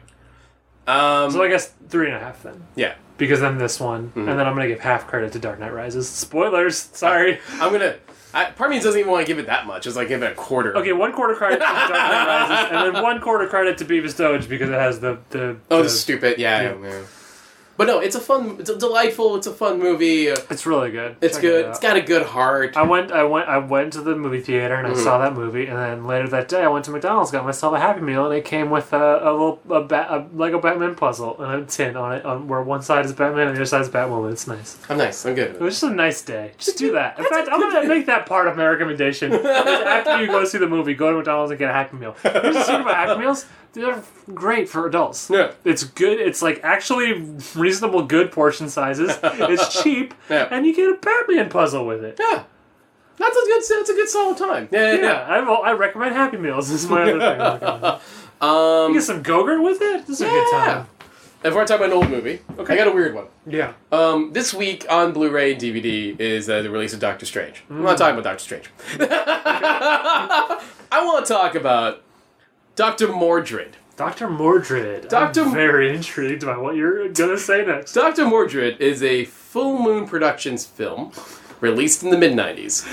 Um, so I guess three and a half then. Yeah. Because then this one, mm-hmm. and then I'm gonna give half credit to Dark Knight Rises. Spoilers. Sorry. I'm gonna. I, part of me doesn't even want to give it that much. It's like give it a quarter. Okay, one quarter credit to Dark Knight Rises, and then one quarter credit to Beavis Doge because it has the the. Oh, the, this is stupid. Yeah. yeah. yeah. But no, it's a fun, it's a delightful, it's a fun movie. It's really good. It's Check good. It it's got a good heart. I went, I went, I went to the movie theater and I mm. saw that movie. And then later that day, I went to McDonald's, got myself a Happy Meal, and it came with a, a little a, ba- a Lego Batman puzzle and a tin on it, on where one side is Batman and the other side is Batwoman. It's nice. I'm nice. I'm good. It was just a nice day. Just do that. In fact, I'm gonna make that part of my recommendation. After you go see the movie, go to McDonald's and get a Happy Meal. Here's the secret about Happy Meals. They're great for adults. Yeah. It's good. It's like actually reasonable good portion sizes. It's cheap. Yeah. And you get a Batman puzzle with it. Yeah. That's a good that's a good solid time. Yeah, yeah. yeah. yeah. I, I recommend Happy Meals. This is my other thing. I um, you get some Go-Gurt with it? This is yeah. a good time. If we're talking about an old movie, okay. I got a weird one. Yeah. Um, this week on Blu-ray and D V D is uh, the release of Doctor Strange. Mm. I'm not talking about Doctor Strange. I want to talk about Doctor Mordred. Doctor Mordred. Doctor I'm very intrigued by what you're going to say next. Doctor Mordred is a Full Moon Productions film released in the mid nineties.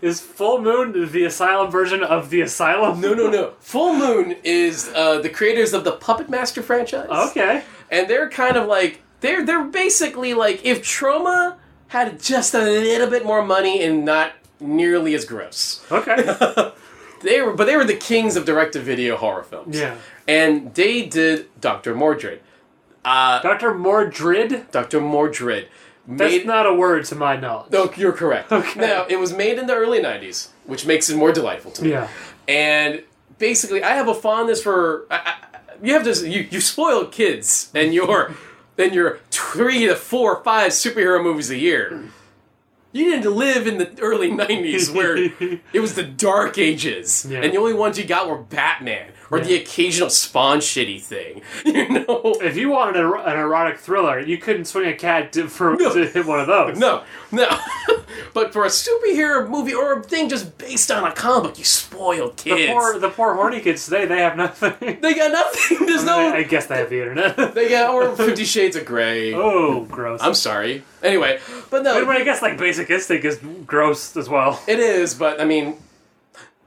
Is Full Moon the Asylum version of The Asylum? No, no, no. Full Moon is uh, the creators of the Puppet Master franchise. Okay. And they're kind of like... They're, they're basically like... If Troma had just a little bit more money and not nearly as gross. Okay. They were, but they were the kings of direct-to-video horror films. Yeah, and they did Doctor Mordred. Uh, Doctor Mordred. Doctor Mordred. That's made, not a word to my knowledge. No, you're correct. Okay. Now it was made in the early nineties, which makes it more delightful to me. Yeah, and basically, I have a fondness for I, I, you have to you you spoil kids and your and your three to four or five superhero movies a year. You didn't live in the early nineties where it was the dark ages. Yeah. And the only ones you got were Batman or yeah. the occasional Spawn shitty thing. You know? If you wanted a, an erotic thriller, you couldn't swing a cat to, for, no. to hit one of those. No, no. But for a superhero movie or a thing just based on a comic, you spoiled kids. The poor, the poor horny kids today, they have nothing. They got nothing. There's I mean, no... I guess they have the internet. They got or Fifty Shades of Grey. Oh, gross. I'm sorry. Anyway, but no. But, but I guess like Basic Instinct is gross as well. It is, but I mean,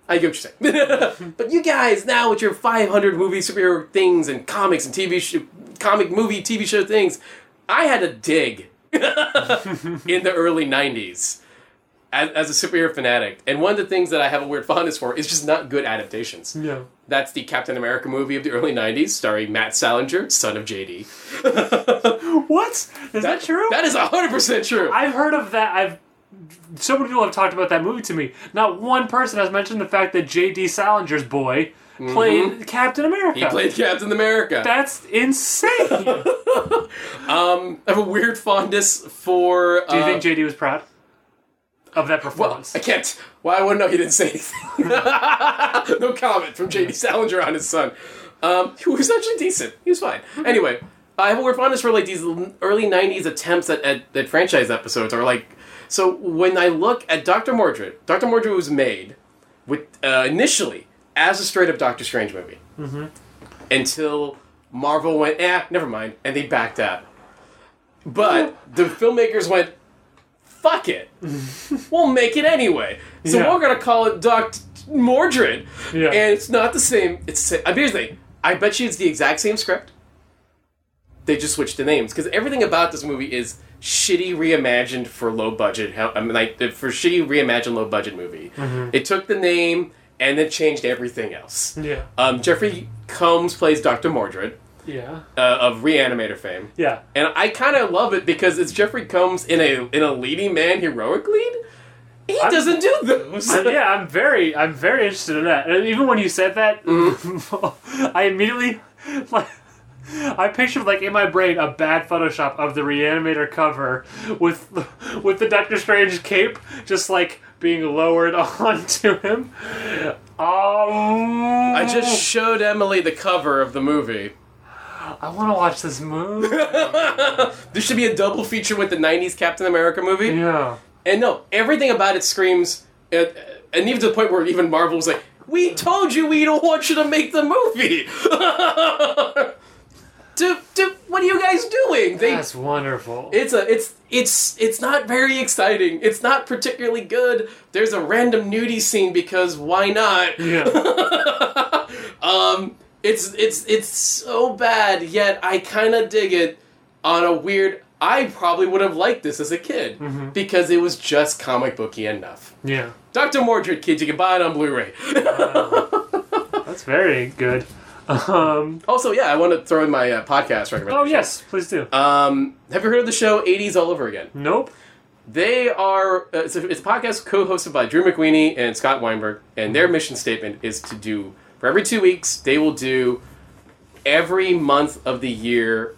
I get what you're saying. But you guys now with your five hundred movie superhero things and comics and T V, sh- comic movie T V show things, I had to dig in the early nineties as, as a superhero fanatic. And one of the things that I have a weird fondness for is just not good adaptations. Yeah. That's the Captain America movie of the early nineties, starring Matt Salinger, son of J D. What? Is that, that true? That is one hundred percent true. I've heard of that. I've so many people have talked about that movie to me. Not one person has mentioned the fact that J D. Salinger's boy played mm-hmm. Captain America. He played Captain America. That's insane. um, I have a weird fondness for... Do you uh, think J D was proud of that performance? Well, I can't. Well, I wouldn't know. He didn't say anything. No comment from J D. Salinger on his son. Um, who was actually decent. He was fine. Mm-hmm. Anyway, I have a weird fondness for like these early nineties attempts at, at, at franchise episodes, or like... So when I look at Doctor Mordred, Doctor Mordred was made with uh, initially as a straight-up Doctor Strange movie. Mm-hmm. Until Marvel went, eh, never mind, and they backed out. But the filmmakers went, fuck it. We'll make it anyway. So yeah. we're going to call it Doctor Mordred. Yeah. And it's not the same. It's I mean, I bet you it's the exact same script. They just switched the names. Because everything about this movie is... shitty reimagined for low budget. I mean, like for shitty reimagined low budget movie. Mm-hmm. It took the name and then changed everything else. Yeah. Um, Jeffrey Combs plays Doctor Mordred. Yeah. Uh, of Reanimator fame. Yeah. And I kind of love it because it's Jeffrey Combs in a in a leading man heroic lead. He I'm, doesn't do those. I'm, yeah, I'm very I'm very interested in that. And even when you said that, mm. I immediately like. I pictured, like, in my brain, a bad Photoshop of the Reanimator cover with with the Doctor Strange cape just, like, being lowered onto him. Oh! I just showed Emily the cover of the movie. I want to watch this movie. There should be a double feature with the nineties Captain America movie. Yeah. And no, everything about it screams... It, and even to the point where even Marvel was like, we told you we don't want you to make the movie! To, to, what are you guys doing? They, That's wonderful. It's a, it's, it's, it's not very exciting. It's not particularly good. There's a random nudie scene because why not? Yeah. um, it's, it's, it's so bad. Yet I kind of dig it. On a weird, I probably would have liked this as a kid mm-hmm. because it was just comic booky enough. Yeah. Doctor Mordred, kids, you can buy it on Blu-ray. Wow. That's very good. Um, also, yeah, I want to throw in my uh, podcast recommendation. Oh, yes, please do. Um, have you heard of the show eighties All Over Again? Nope. They are, uh, it's, a, it's a podcast co-hosted by Drew McWeeny and Scott Weinberg, and their mission statement is to do, for every two weeks, they will do every month of the year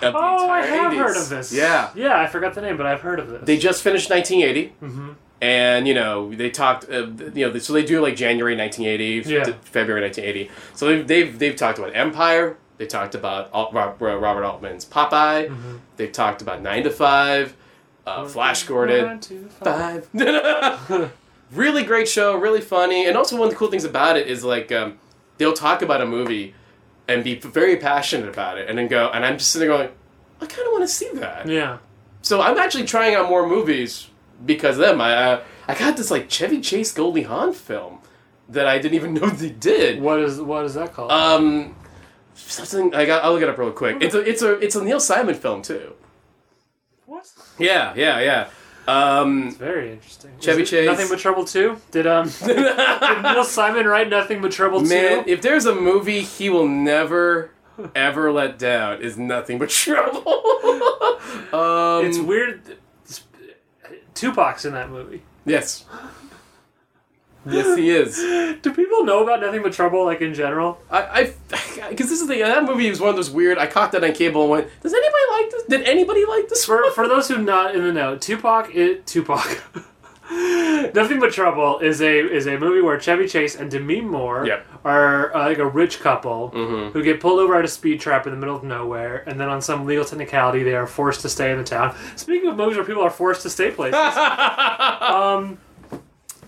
of the oh, entire I have eighties. Heard of this. Yeah. Yeah, I forgot the name, but I've heard of this. They just finished nineteen eighty. Mm-hmm. And, you know, they talked, uh, you know, so they do, like, January nineteen eighty, yeah. February nineteen eighty. So they've, they've they've talked about Empire. They talked about Alt, Robert Altman's Popeye. Mm-hmm. They've talked about nine to five, uh, Flash Gordon. nine to five. five. Really great show, really funny. And also one of the cool things about it is, like, um, they'll talk about a movie and be very passionate about it. And then go, and I'm just sitting there going, I kind of want to see that. Yeah. So I'm actually trying out more movies... because of them, I uh, I got this like Chevy Chase Goldie Hawn film that I didn't even know they did. What is what is that called? Um, something I got. I'll look it up real quick. It's a it's a it's a Neil Simon film too. What? Yeah, yeah, yeah. Um, it's very interesting. Chevy Chase. Nothing But Trouble two. Did um did Neil Simon write Nothing But Trouble two? Man, if there's a movie he will never ever let down is Nothing But Trouble. um, it's weird. Tupac's in that movie. Yes. Yes, he is. Do people know about Nothing But Trouble, like, in general? I, I, because this is the, that movie was one of those weird, I caught that on cable and went, does anybody like this? Did anybody like this for, for those who are not in the know, Tupac, it, Tupac. Nothing But Trouble is a is a movie where Chevy Chase and Demi Moore yep. are uh, like a rich couple mm-hmm. who get pulled over at a speed trap in the middle of nowhere, and then on some legal technicality they are forced to stay in the town. Speaking of movies where people are forced to stay places, um,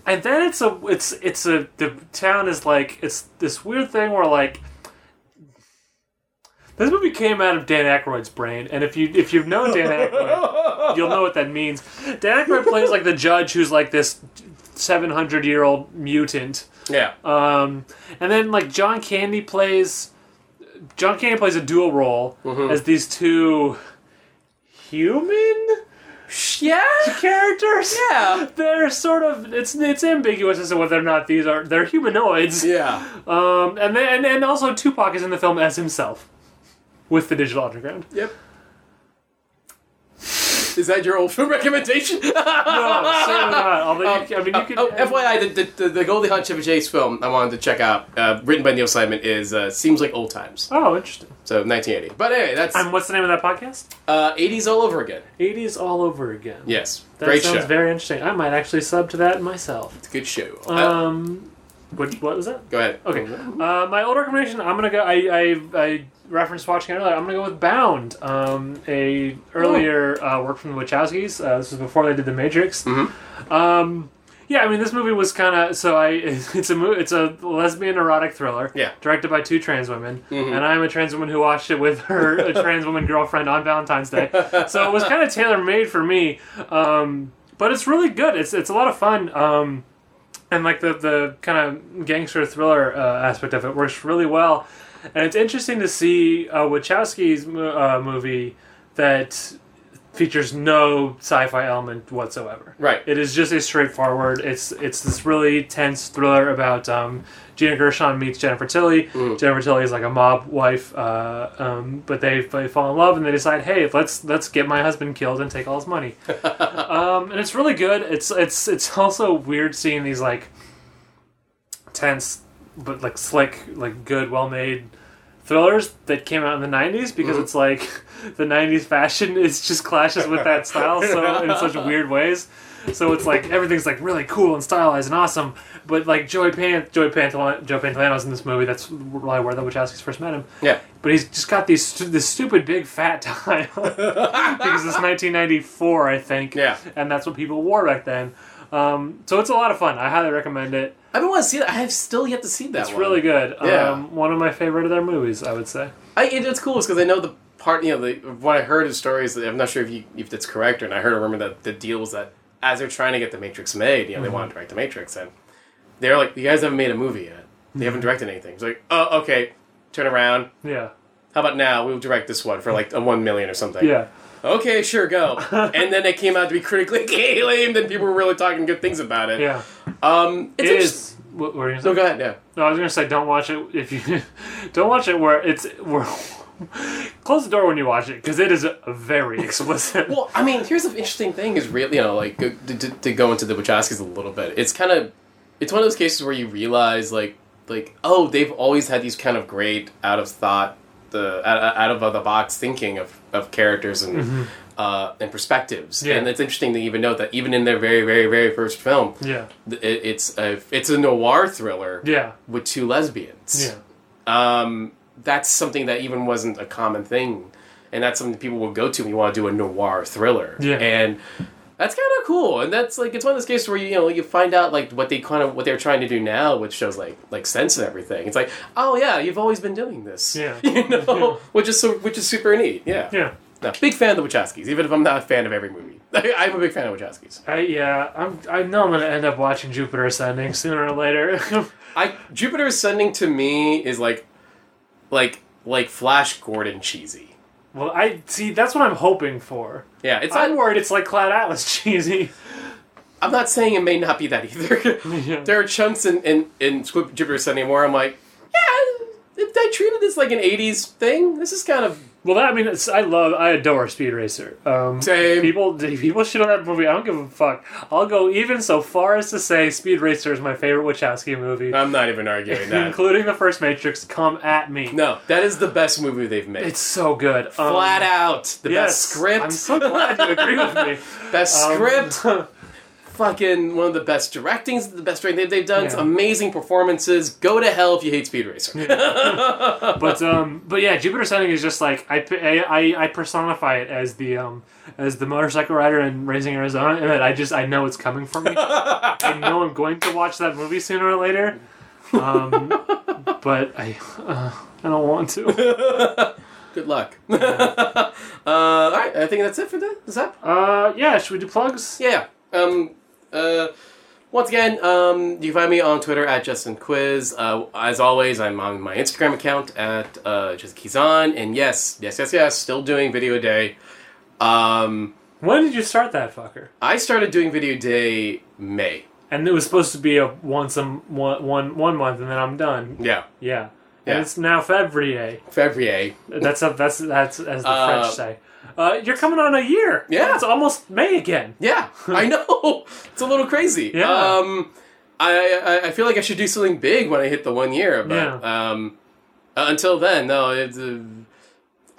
and then it's a it's it's a the town is like it's this weird thing where like. This movie came out of Dan Aykroyd's brain, and if you if you've known Dan Aykroyd, you'll know what that means. Dan Aykroyd plays like the judge, who's like this seven hundred year old mutant. Yeah. Um, and then like John Candy plays, John Candy plays a dual role mm-hmm. as these two human. Yeah, characters. Yeah, they're sort of it's it's ambiguous as to whether or not these are they're humanoids. Yeah. Um, and then and, and also Tupac is in the film as himself. With the digital underground. Yep. Is that your old film recommendation? No, certainly not. Although um, you, I mean, you uh, could, oh, F Y I, the, the, the Goldie Hawn Chevy Chase film I wanted to check out, uh, written by Neil Simon, is uh, Seems Like Old Times. Oh, interesting. So nineteen eighty. But anyway, that's... And what's the name of that podcast? Uh, eighties All Over Again. eighties All Over Again. Yes. That great sounds show. Very interesting. I might actually sub to that myself. It's a good show. Um... Uh, What, what was that? Go ahead. Okay. Uh, my old recommendation, I'm going to go... I, I I referenced watching it earlier. I'm going to go with Bound, um, a earlier uh, work from the Wachowskis. Uh, this was before they did The Matrix. Mm-hmm. Um, yeah, I mean, this movie was kind of... So I it's a mo- it's a lesbian erotic thriller, yeah, directed by two trans women. Mm-hmm. And I'm a trans woman who watched it with her a trans woman girlfriend on Valentine's Day. So it was kind of tailor-made for me. Um, but it's really good. It's, it's a lot of fun. Um... And, like, the, the kind of gangster thriller uh, aspect of it works really well. And it's interesting to see a Wachowski's uh, movie that features no sci-fi element whatsoever. Right. It is just a straightforward, it's it's this really tense thriller about um, Gina Gershon meets Jennifer Tilly. Mm. Jennifer Tilly is, like, a mob wife, uh, um, but they, they fall in love and they decide, hey, let's let's get my husband killed and take all his money. Um, and it's really good. It's it's it's also weird seeing these, like, tense but, like, slick, like, good, well-made thrillers that came out in the nineties, because mm. it's like the nineties fashion is just clashes with that style so in such weird ways. So it's like everything's like really cool and stylized and awesome, but like Joey Pant Joey Pantol- Joe Pantoliano's in this movie. That's probably where the Wachowskis first met him. Yeah, but he's just got these stu- this stupid big fat tie because it's nineteen ninety-four, I think. Yeah, and that's what people wore back then. Um, so it's a lot of fun. I highly recommend it. I don't want to see that. I have still yet to see that. It's one. Really good. Yeah. Um, one of my favorite of their movies, I would say. I, it, it's cool because I know the part. You know, the, what I heard of stories. I'm not sure if you, if that's correct, and I heard a rumor that the deal was that as they're trying to get The Matrix made, you know, mm-hmm. they want to direct The Matrix, and they're like, "You guys haven't made a movie yet. They mm-hmm. haven't directed anything." It's like, "Oh, okay, turn around. Yeah. How about now? We'll direct this one for like a one million or something." Yeah. Okay, sure, go. And then it came out to be critically acclaimed, and people were really talking good things about it. Yeah. Um, it's it is. What were you gonna say? No, go ahead. Yeah. No, I was gonna say, don't watch it if you don't watch it where it's where close the door when you watch it because it is very explicit. Well, I mean, here's the interesting thing: is really, you know, like to, to go into the Wachowskis a little bit. It's kind of it's one of those cases where you realize, like, like oh, they've always had these kind of great out of thought. The out of the box thinking of, of characters and mm-hmm. uh, and perspectives, yeah. And it's interesting to even note that even in their very very very first film, yeah, it, it's a it's a noir thriller, yeah, with two lesbians, yeah. Um, that's something that even wasn't a common thing, and that's something people will go to when you want to do a noir thriller, yeah, and that's kind of cool. And that's like it's one of those cases where you, you know you find out like what they kind of what they're trying to do now with shows like like Sense and everything. It's like, oh yeah, you've always been doing this, yeah, you know, yeah. which is so which is super neat, yeah, yeah. No, big fan of the Wachowskis, even if I'm not a fan of every movie. I, I'm a big fan of Wachowskis. I, yeah, I'm. I know I'm gonna end up watching Jupiter Ascending sooner or later. I Jupiter Ascending to me is like, like like Flash Gordon cheesy. Well, I see. That's what I'm hoping for. Yeah, it's. I'm not, worried it's like Cloud Atlas cheesy. I'm not saying it may not be that either. Yeah. There are chunks in in, in Jupiter Ascending where I'm like, yeah, if they treated this like an eighties thing, this is kind of. Well, that, I mean, it's, I love, I adore Speed Racer. Um, Same. People, people shit on that movie. I don't give a fuck. I'll go even so far as to say Speed Racer is my favorite Wachowski movie. I'm not even arguing that. Including the first Matrix. Come at me. No, that is the best movie they've made. It's so good. Flat um, out. The yes, best script. I'm so glad you agree with me. Best um, script. Fucking one of the best directings, the best directing they've done. Yeah. Amazing performances. Go to hell if you hate Speed Racer. Yeah. but um, but yeah, Jupiter Ascending is just like I, I I personify it as the um as the motorcycle rider in Raising Arizona, and that I just I know it's coming for me. I know I'm going to watch that movie sooner or later. Um, but I uh, I don't want to. Good luck. Yeah. uh, all right, I think that's it for the zap. Uh, yeah. Should we do plugs? Yeah. Um. Uh, once again, um, you can find me on Twitter at Justin Quiz. Uh, as always, I'm on my Instagram account at uh, Justin Keyson. And yes, yes, yes, yes, still doing Video Day. Um, when did you start that fucker? I started doing Video Day May, and it was supposed to be a once a one, one, one month, and then I'm done. Yeah, yeah. Yeah. And it's now February. February. That's a, that's that's as the uh, French say. Uh, you're coming on a year. Yeah. It's almost May again. Yeah, I know. It's a little crazy. Yeah. Um, I, I I feel like I should do something big when I hit the one year, but yeah. um, uh, until then, no. It's, uh,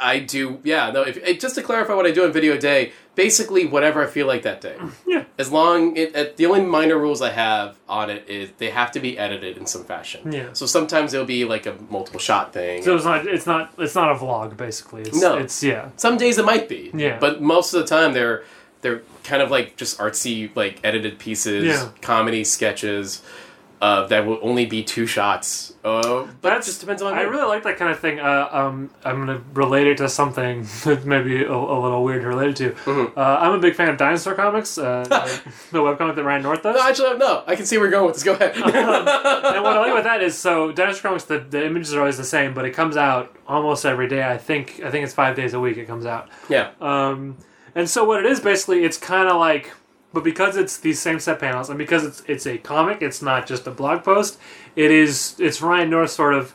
I do, yeah, no, if, if, just to clarify what I do on Video Day, basically whatever I feel like that day. Yeah. As long, it, it, the only minor rules I have on it is they have to be edited in some fashion. Yeah. So sometimes it'll be like a multiple shot thing. So it's not, it's not, it's not a vlog, basically. It's, no. It's, yeah. Some days it might be. Yeah. But most of the time they're, they're kind of like just artsy, like edited pieces, yeah. comedy sketches. Uh, that will only be two shots. Uh, but That's, it just depends on... I really like that kind of thing. Uh, um, I'm going to relate it to something that may be a, a little weird to relate it to. Mm-hmm. Uh, I'm a big fan of dinosaur comics, uh, the webcomic that Ryan North does. No, actually, no. I can see where you're going with this. Go ahead. um, and what I like about that is, so dinosaur comics, the, the images are always the same, but it comes out almost every day. I think I think it's five days a week it comes out. Yeah. Um, and so what it is, basically, it's kind of like... But because it's these same set panels, and because it's it's a comic, it's not just a blog post, it is, it's Ryan North sort of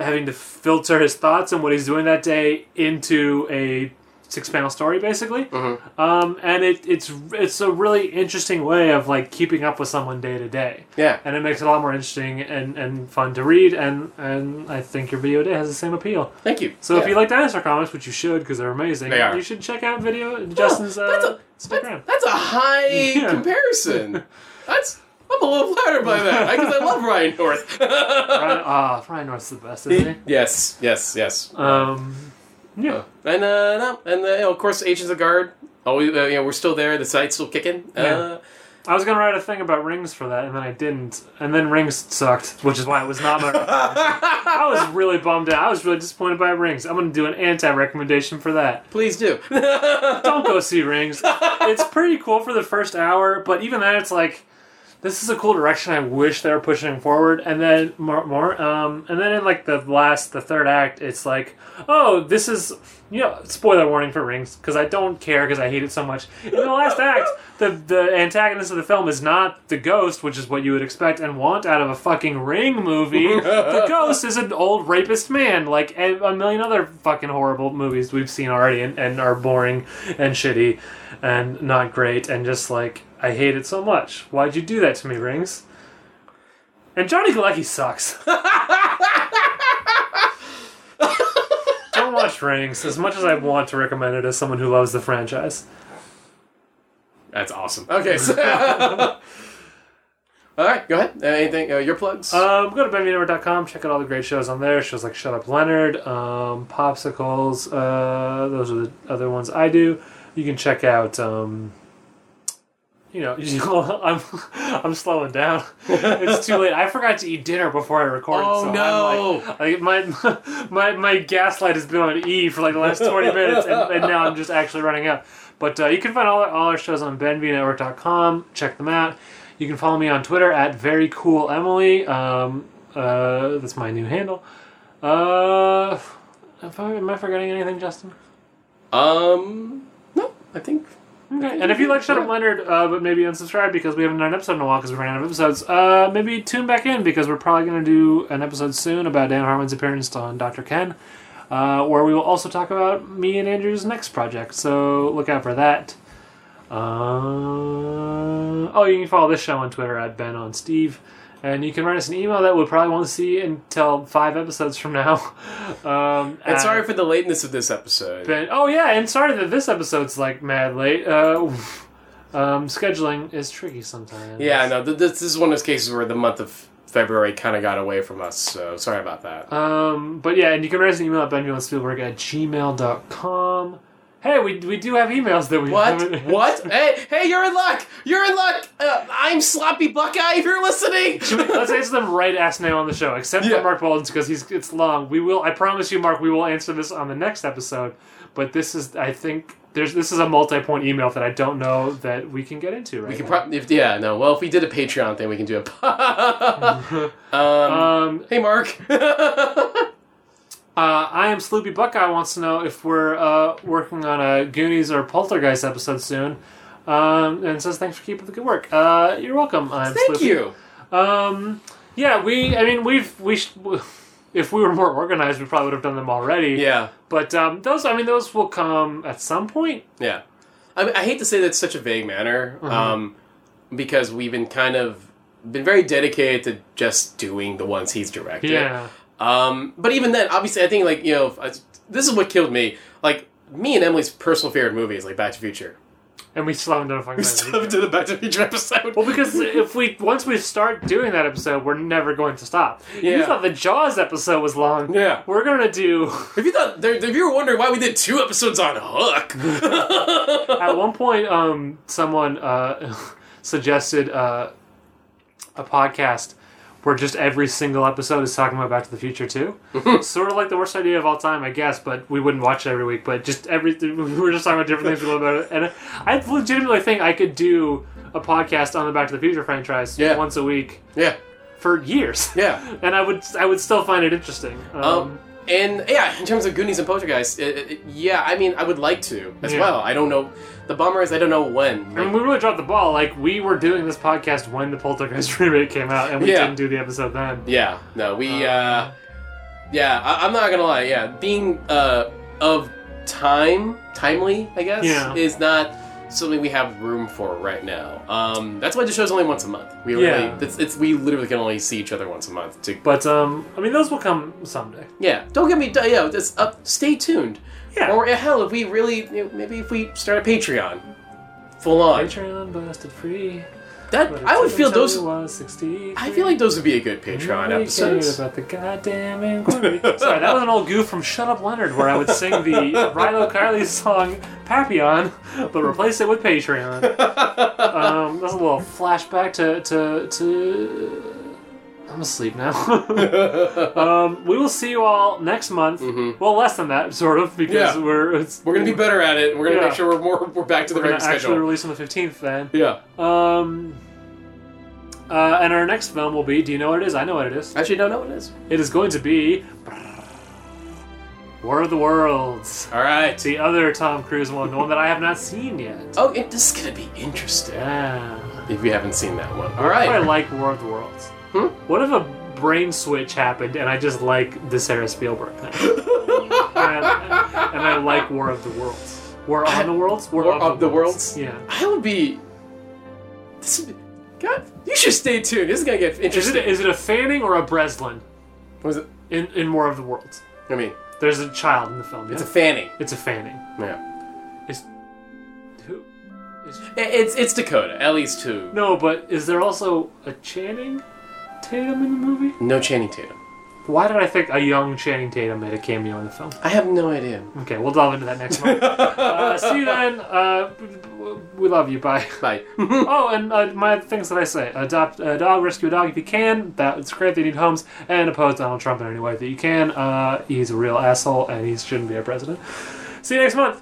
having to filter his thoughts and what he's doing that day into a six-panel story, basically. Mm-hmm. Um, and it, it's it's a really interesting way of, like, keeping up with someone day to day. Yeah. And it makes it a lot more interesting and, and fun to read, and, and I think your Video Day has the same appeal. Thank you. So yeah. If you like dinosaur comics, which you should, because they're amazing, they are. You should check out Video Justin's uh, oh, that's, a, that's, that's a high yeah. comparison. That's... I'm a little flattered by that, because I love Ryan North. Ryan, uh, Ryan North's the best, isn't he? Yes, yes, yes. Um... Yeah, and uh, no, and uh, you know, of course, Agents of Guard. Always, uh, you know, we're still there. The site's still kicking. Uh, yeah. I was gonna write a thing about Rings for that, and then I didn't. And then Rings sucked, which is why it was not my. I was really bummed out. I was really disappointed by Rings. I'm gonna do an anti-recommendation for that. Please do. Don't go see Rings. It's pretty cool for the first hour, but even then, it's like, this is a cool direction. I wish they were pushing forward, and then more, more. Um, and then in like the last, the third act, it's like, oh, this is, you know, spoiler warning for Rings because I don't care because I hate it so much. In the last act, the the antagonist of the film is not the ghost, which is what you would expect and want out of a fucking Ring movie. The ghost is an old rapist man, like a, a million other fucking horrible movies we've seen already, and, and are boring and shitty and not great and just like. I hate it so much. Why'd you do that to me, Rings? And Johnny Galecki sucks. Don't watch Rings, as much as I want to recommend it as someone who loves the franchise. That's awesome. Okay, so... All right, go ahead. Uh, anything? Uh, your plugs? Um, go to benvy network dot com. Check out all the great shows on there. Shows like Shut Up Leonard, um, Popsicles. Uh, those are the other ones I do. You can check out... Um, You know, you know, I'm I'm slowing down. It's too late. I forgot to eat dinner before I recorded. Oh, so no! I'm like, like, my my my gaslight has been on E for like the last twenty minutes, and, and now I'm just actually running out. But uh, you can find all our, all our shows on ben v network dot com. Check them out. You can follow me on Twitter at very cool emily. Um, uh, that's my new handle. Uh, am I forgetting anything, Justin? Um, no, I think. Okay. And if you like Shut Up Leonard, uh, but maybe unsubscribe because we haven't done an episode in a while because we ran out of episodes, uh, maybe tune back in because we're probably going to do an episode soon about Dan Harmon's appearance on Doctor Ken, uh, where we will also talk about me and Andrew's next project. So look out for that. Uh, oh, you can follow this show on Twitter at BenOnSteve. And you can write us an email that we probably won't see until five episodes from now. Um, and sorry for the lateness of this episode. Ben, oh, yeah, and sorry that this episode's, like, mad late. Uh, um, scheduling is tricky sometimes. Yeah, no, th- this is one of those cases where the month of February kind of got away from us, so sorry about that. Um, but, yeah, and you can write us an email at benjamin spielberg at gmail dot com. Hey, we we do have emails that we what haven't what hey hey you're in luck you're in luck uh, I'm Sloppy Buckeye if you're listening. We, let's answer them right ass now on the show, except yeah. for Mark Bolden's because he's it's long. We will I promise you, Mark, we will answer this on the next episode. But this is I think there's this is a multi-point email that I don't know that we can get into right we can now. Pro- if, yeah no well if we did a Patreon thing we can do a um, um hey Mark. Uh, I am Sloopy Buckeye wants to know if we're uh, working on a Goonies or Poltergeist episode soon, um, and says thanks for keeping the good work. Uh, you're welcome. I'm Thank Sloopy. you. Um, yeah, we. I mean, we've we. Sh- if we were more organized, we probably would have done them already. Yeah. But um, those, I mean, those will come at some point. Yeah. I mean, I hate to say that's such a vague manner, mm-hmm. um, because we've been kind of been very dedicated to just doing the ones he's directed. Yeah. Um, but even then, obviously, I think, like, you know, I, this is what killed me. Like, me and Emily's personal favorite movie is, like, Back to the Future. And we still haven't done a fucking We still haven't done a Back to the Future episode. Well, because if we once we start doing that episode, we're never going to stop. Yeah. You thought the Jaws episode was long. Yeah. We're going to do... If you thought... If you were wondering why we did two episodes on Hook. At one point, um, someone uh, suggested uh, a podcast where just every single episode is talking about Back to the Future too. Sort of like the worst idea of all time, I guess, but we wouldn't watch it every week, but just every, we were just talking about different things a little bit. And I legitimately think I could do a podcast on the Back to the Future franchise yeah. once a week yeah. for years. Yeah. And I would I would still find it interesting. Um, um, and yeah, in terms of Goonies and Poltergeist, it, it, yeah, I mean, I would like to as yeah. well. I don't know. The bummer is I don't know when. Like, I mean, we really dropped the ball. Like, we were doing this podcast when the Poltergeist remake came out, and we yeah. didn't do the episode then. Yeah. No, we, um, uh... Yeah, I, I'm not gonna lie, yeah. Being, uh, of time, timely, I guess, yeah. is not something we have room for right now. Um, that's why the show's only once a month. We really, yeah. it's, it's, we literally can only see each other once a month. To... But, um, I mean, those will come someday. Yeah. Don't get me... Yeah, just, uh, stay tuned. Yeah. Or hell, if we really, you know, maybe if we start a Patreon, full on. Patreon busted free. That I would feel those. I feel like those would be a good Patreon episodes. About the goddamn inquiry. Sorry, that was an old goof from Shut Up Leonard, where I would sing the Rilo Kiley song "Papillon," but replace it with Patreon. Um, that's a little flashback to to to. I'm asleep now. um, we will see you all next month. Mm-hmm. Well, less than that, sort of, because yeah. we're... It's, we're going to be better at it. We're going to yeah. make sure we're more we're back to the regular schedule. We're going to actually release on the fifteenth, then. Yeah. Um. Uh, and our next film will be... Do you know what it is? I know what it is. Actually, I don't know what it is. It is going to be... War of the Worlds. All right. The other Tom Cruise one, the one that I have not seen yet. Oh, it, this is going to be interesting. Yeah. If you haven't seen that one. All right. I like War of the Worlds. Hmm? What if a brain switch happened and I just like the Sarah Spielberg thing? and, and I like War of the Worlds. War on the Worlds? War, War of, of the, the Worlds. Worlds? Yeah. I would be... This would be... God, you should stay tuned. This is going to get interesting. Is it, is it a Fanning or a Breslin? What is it? In, in War of the Worlds. I mean... There's a child in the film. Yeah? It's a Fanning. It's a Fanning. Yeah. It's... Who? Is... It's, it's Dakota. At least two. No, but is there also a Channing... Tatum in the movie? No Channing Tatum. Why did I think a young Channing Tatum made a cameo in the film? I have no idea. Okay, we'll delve into that next month. uh, see you then. Uh, we love you. Bye. Bye. oh, and uh, my things that I say. Adopt a dog, rescue a dog if you can. That's great. They need homes. And oppose Donald Trump in any way that you can. Uh, he's a real asshole and he shouldn't be our president. See you next month.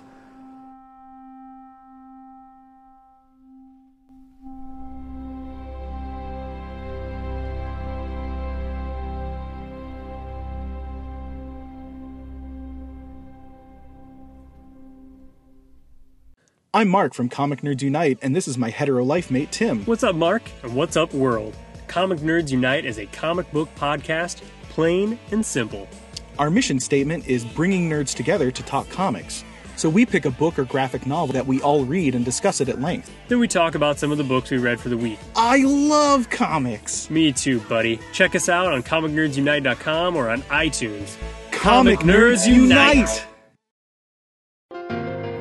I'm Mark from Comic Nerds Unite, and this is my hetero life mate, Tim. What's up, Mark? And what's up, world? Comic Nerds Unite is a comic book podcast, plain and simple. Our mission statement is bringing nerds together to talk comics. So we pick a book or graphic novel that we all read and discuss it at length. Then we talk about some of the books we read for the week. I love comics! Me too, buddy. Check us out on comic nerds unite dot com or on iTunes. Comic, comic Nerds, Nerds Unite! Unite.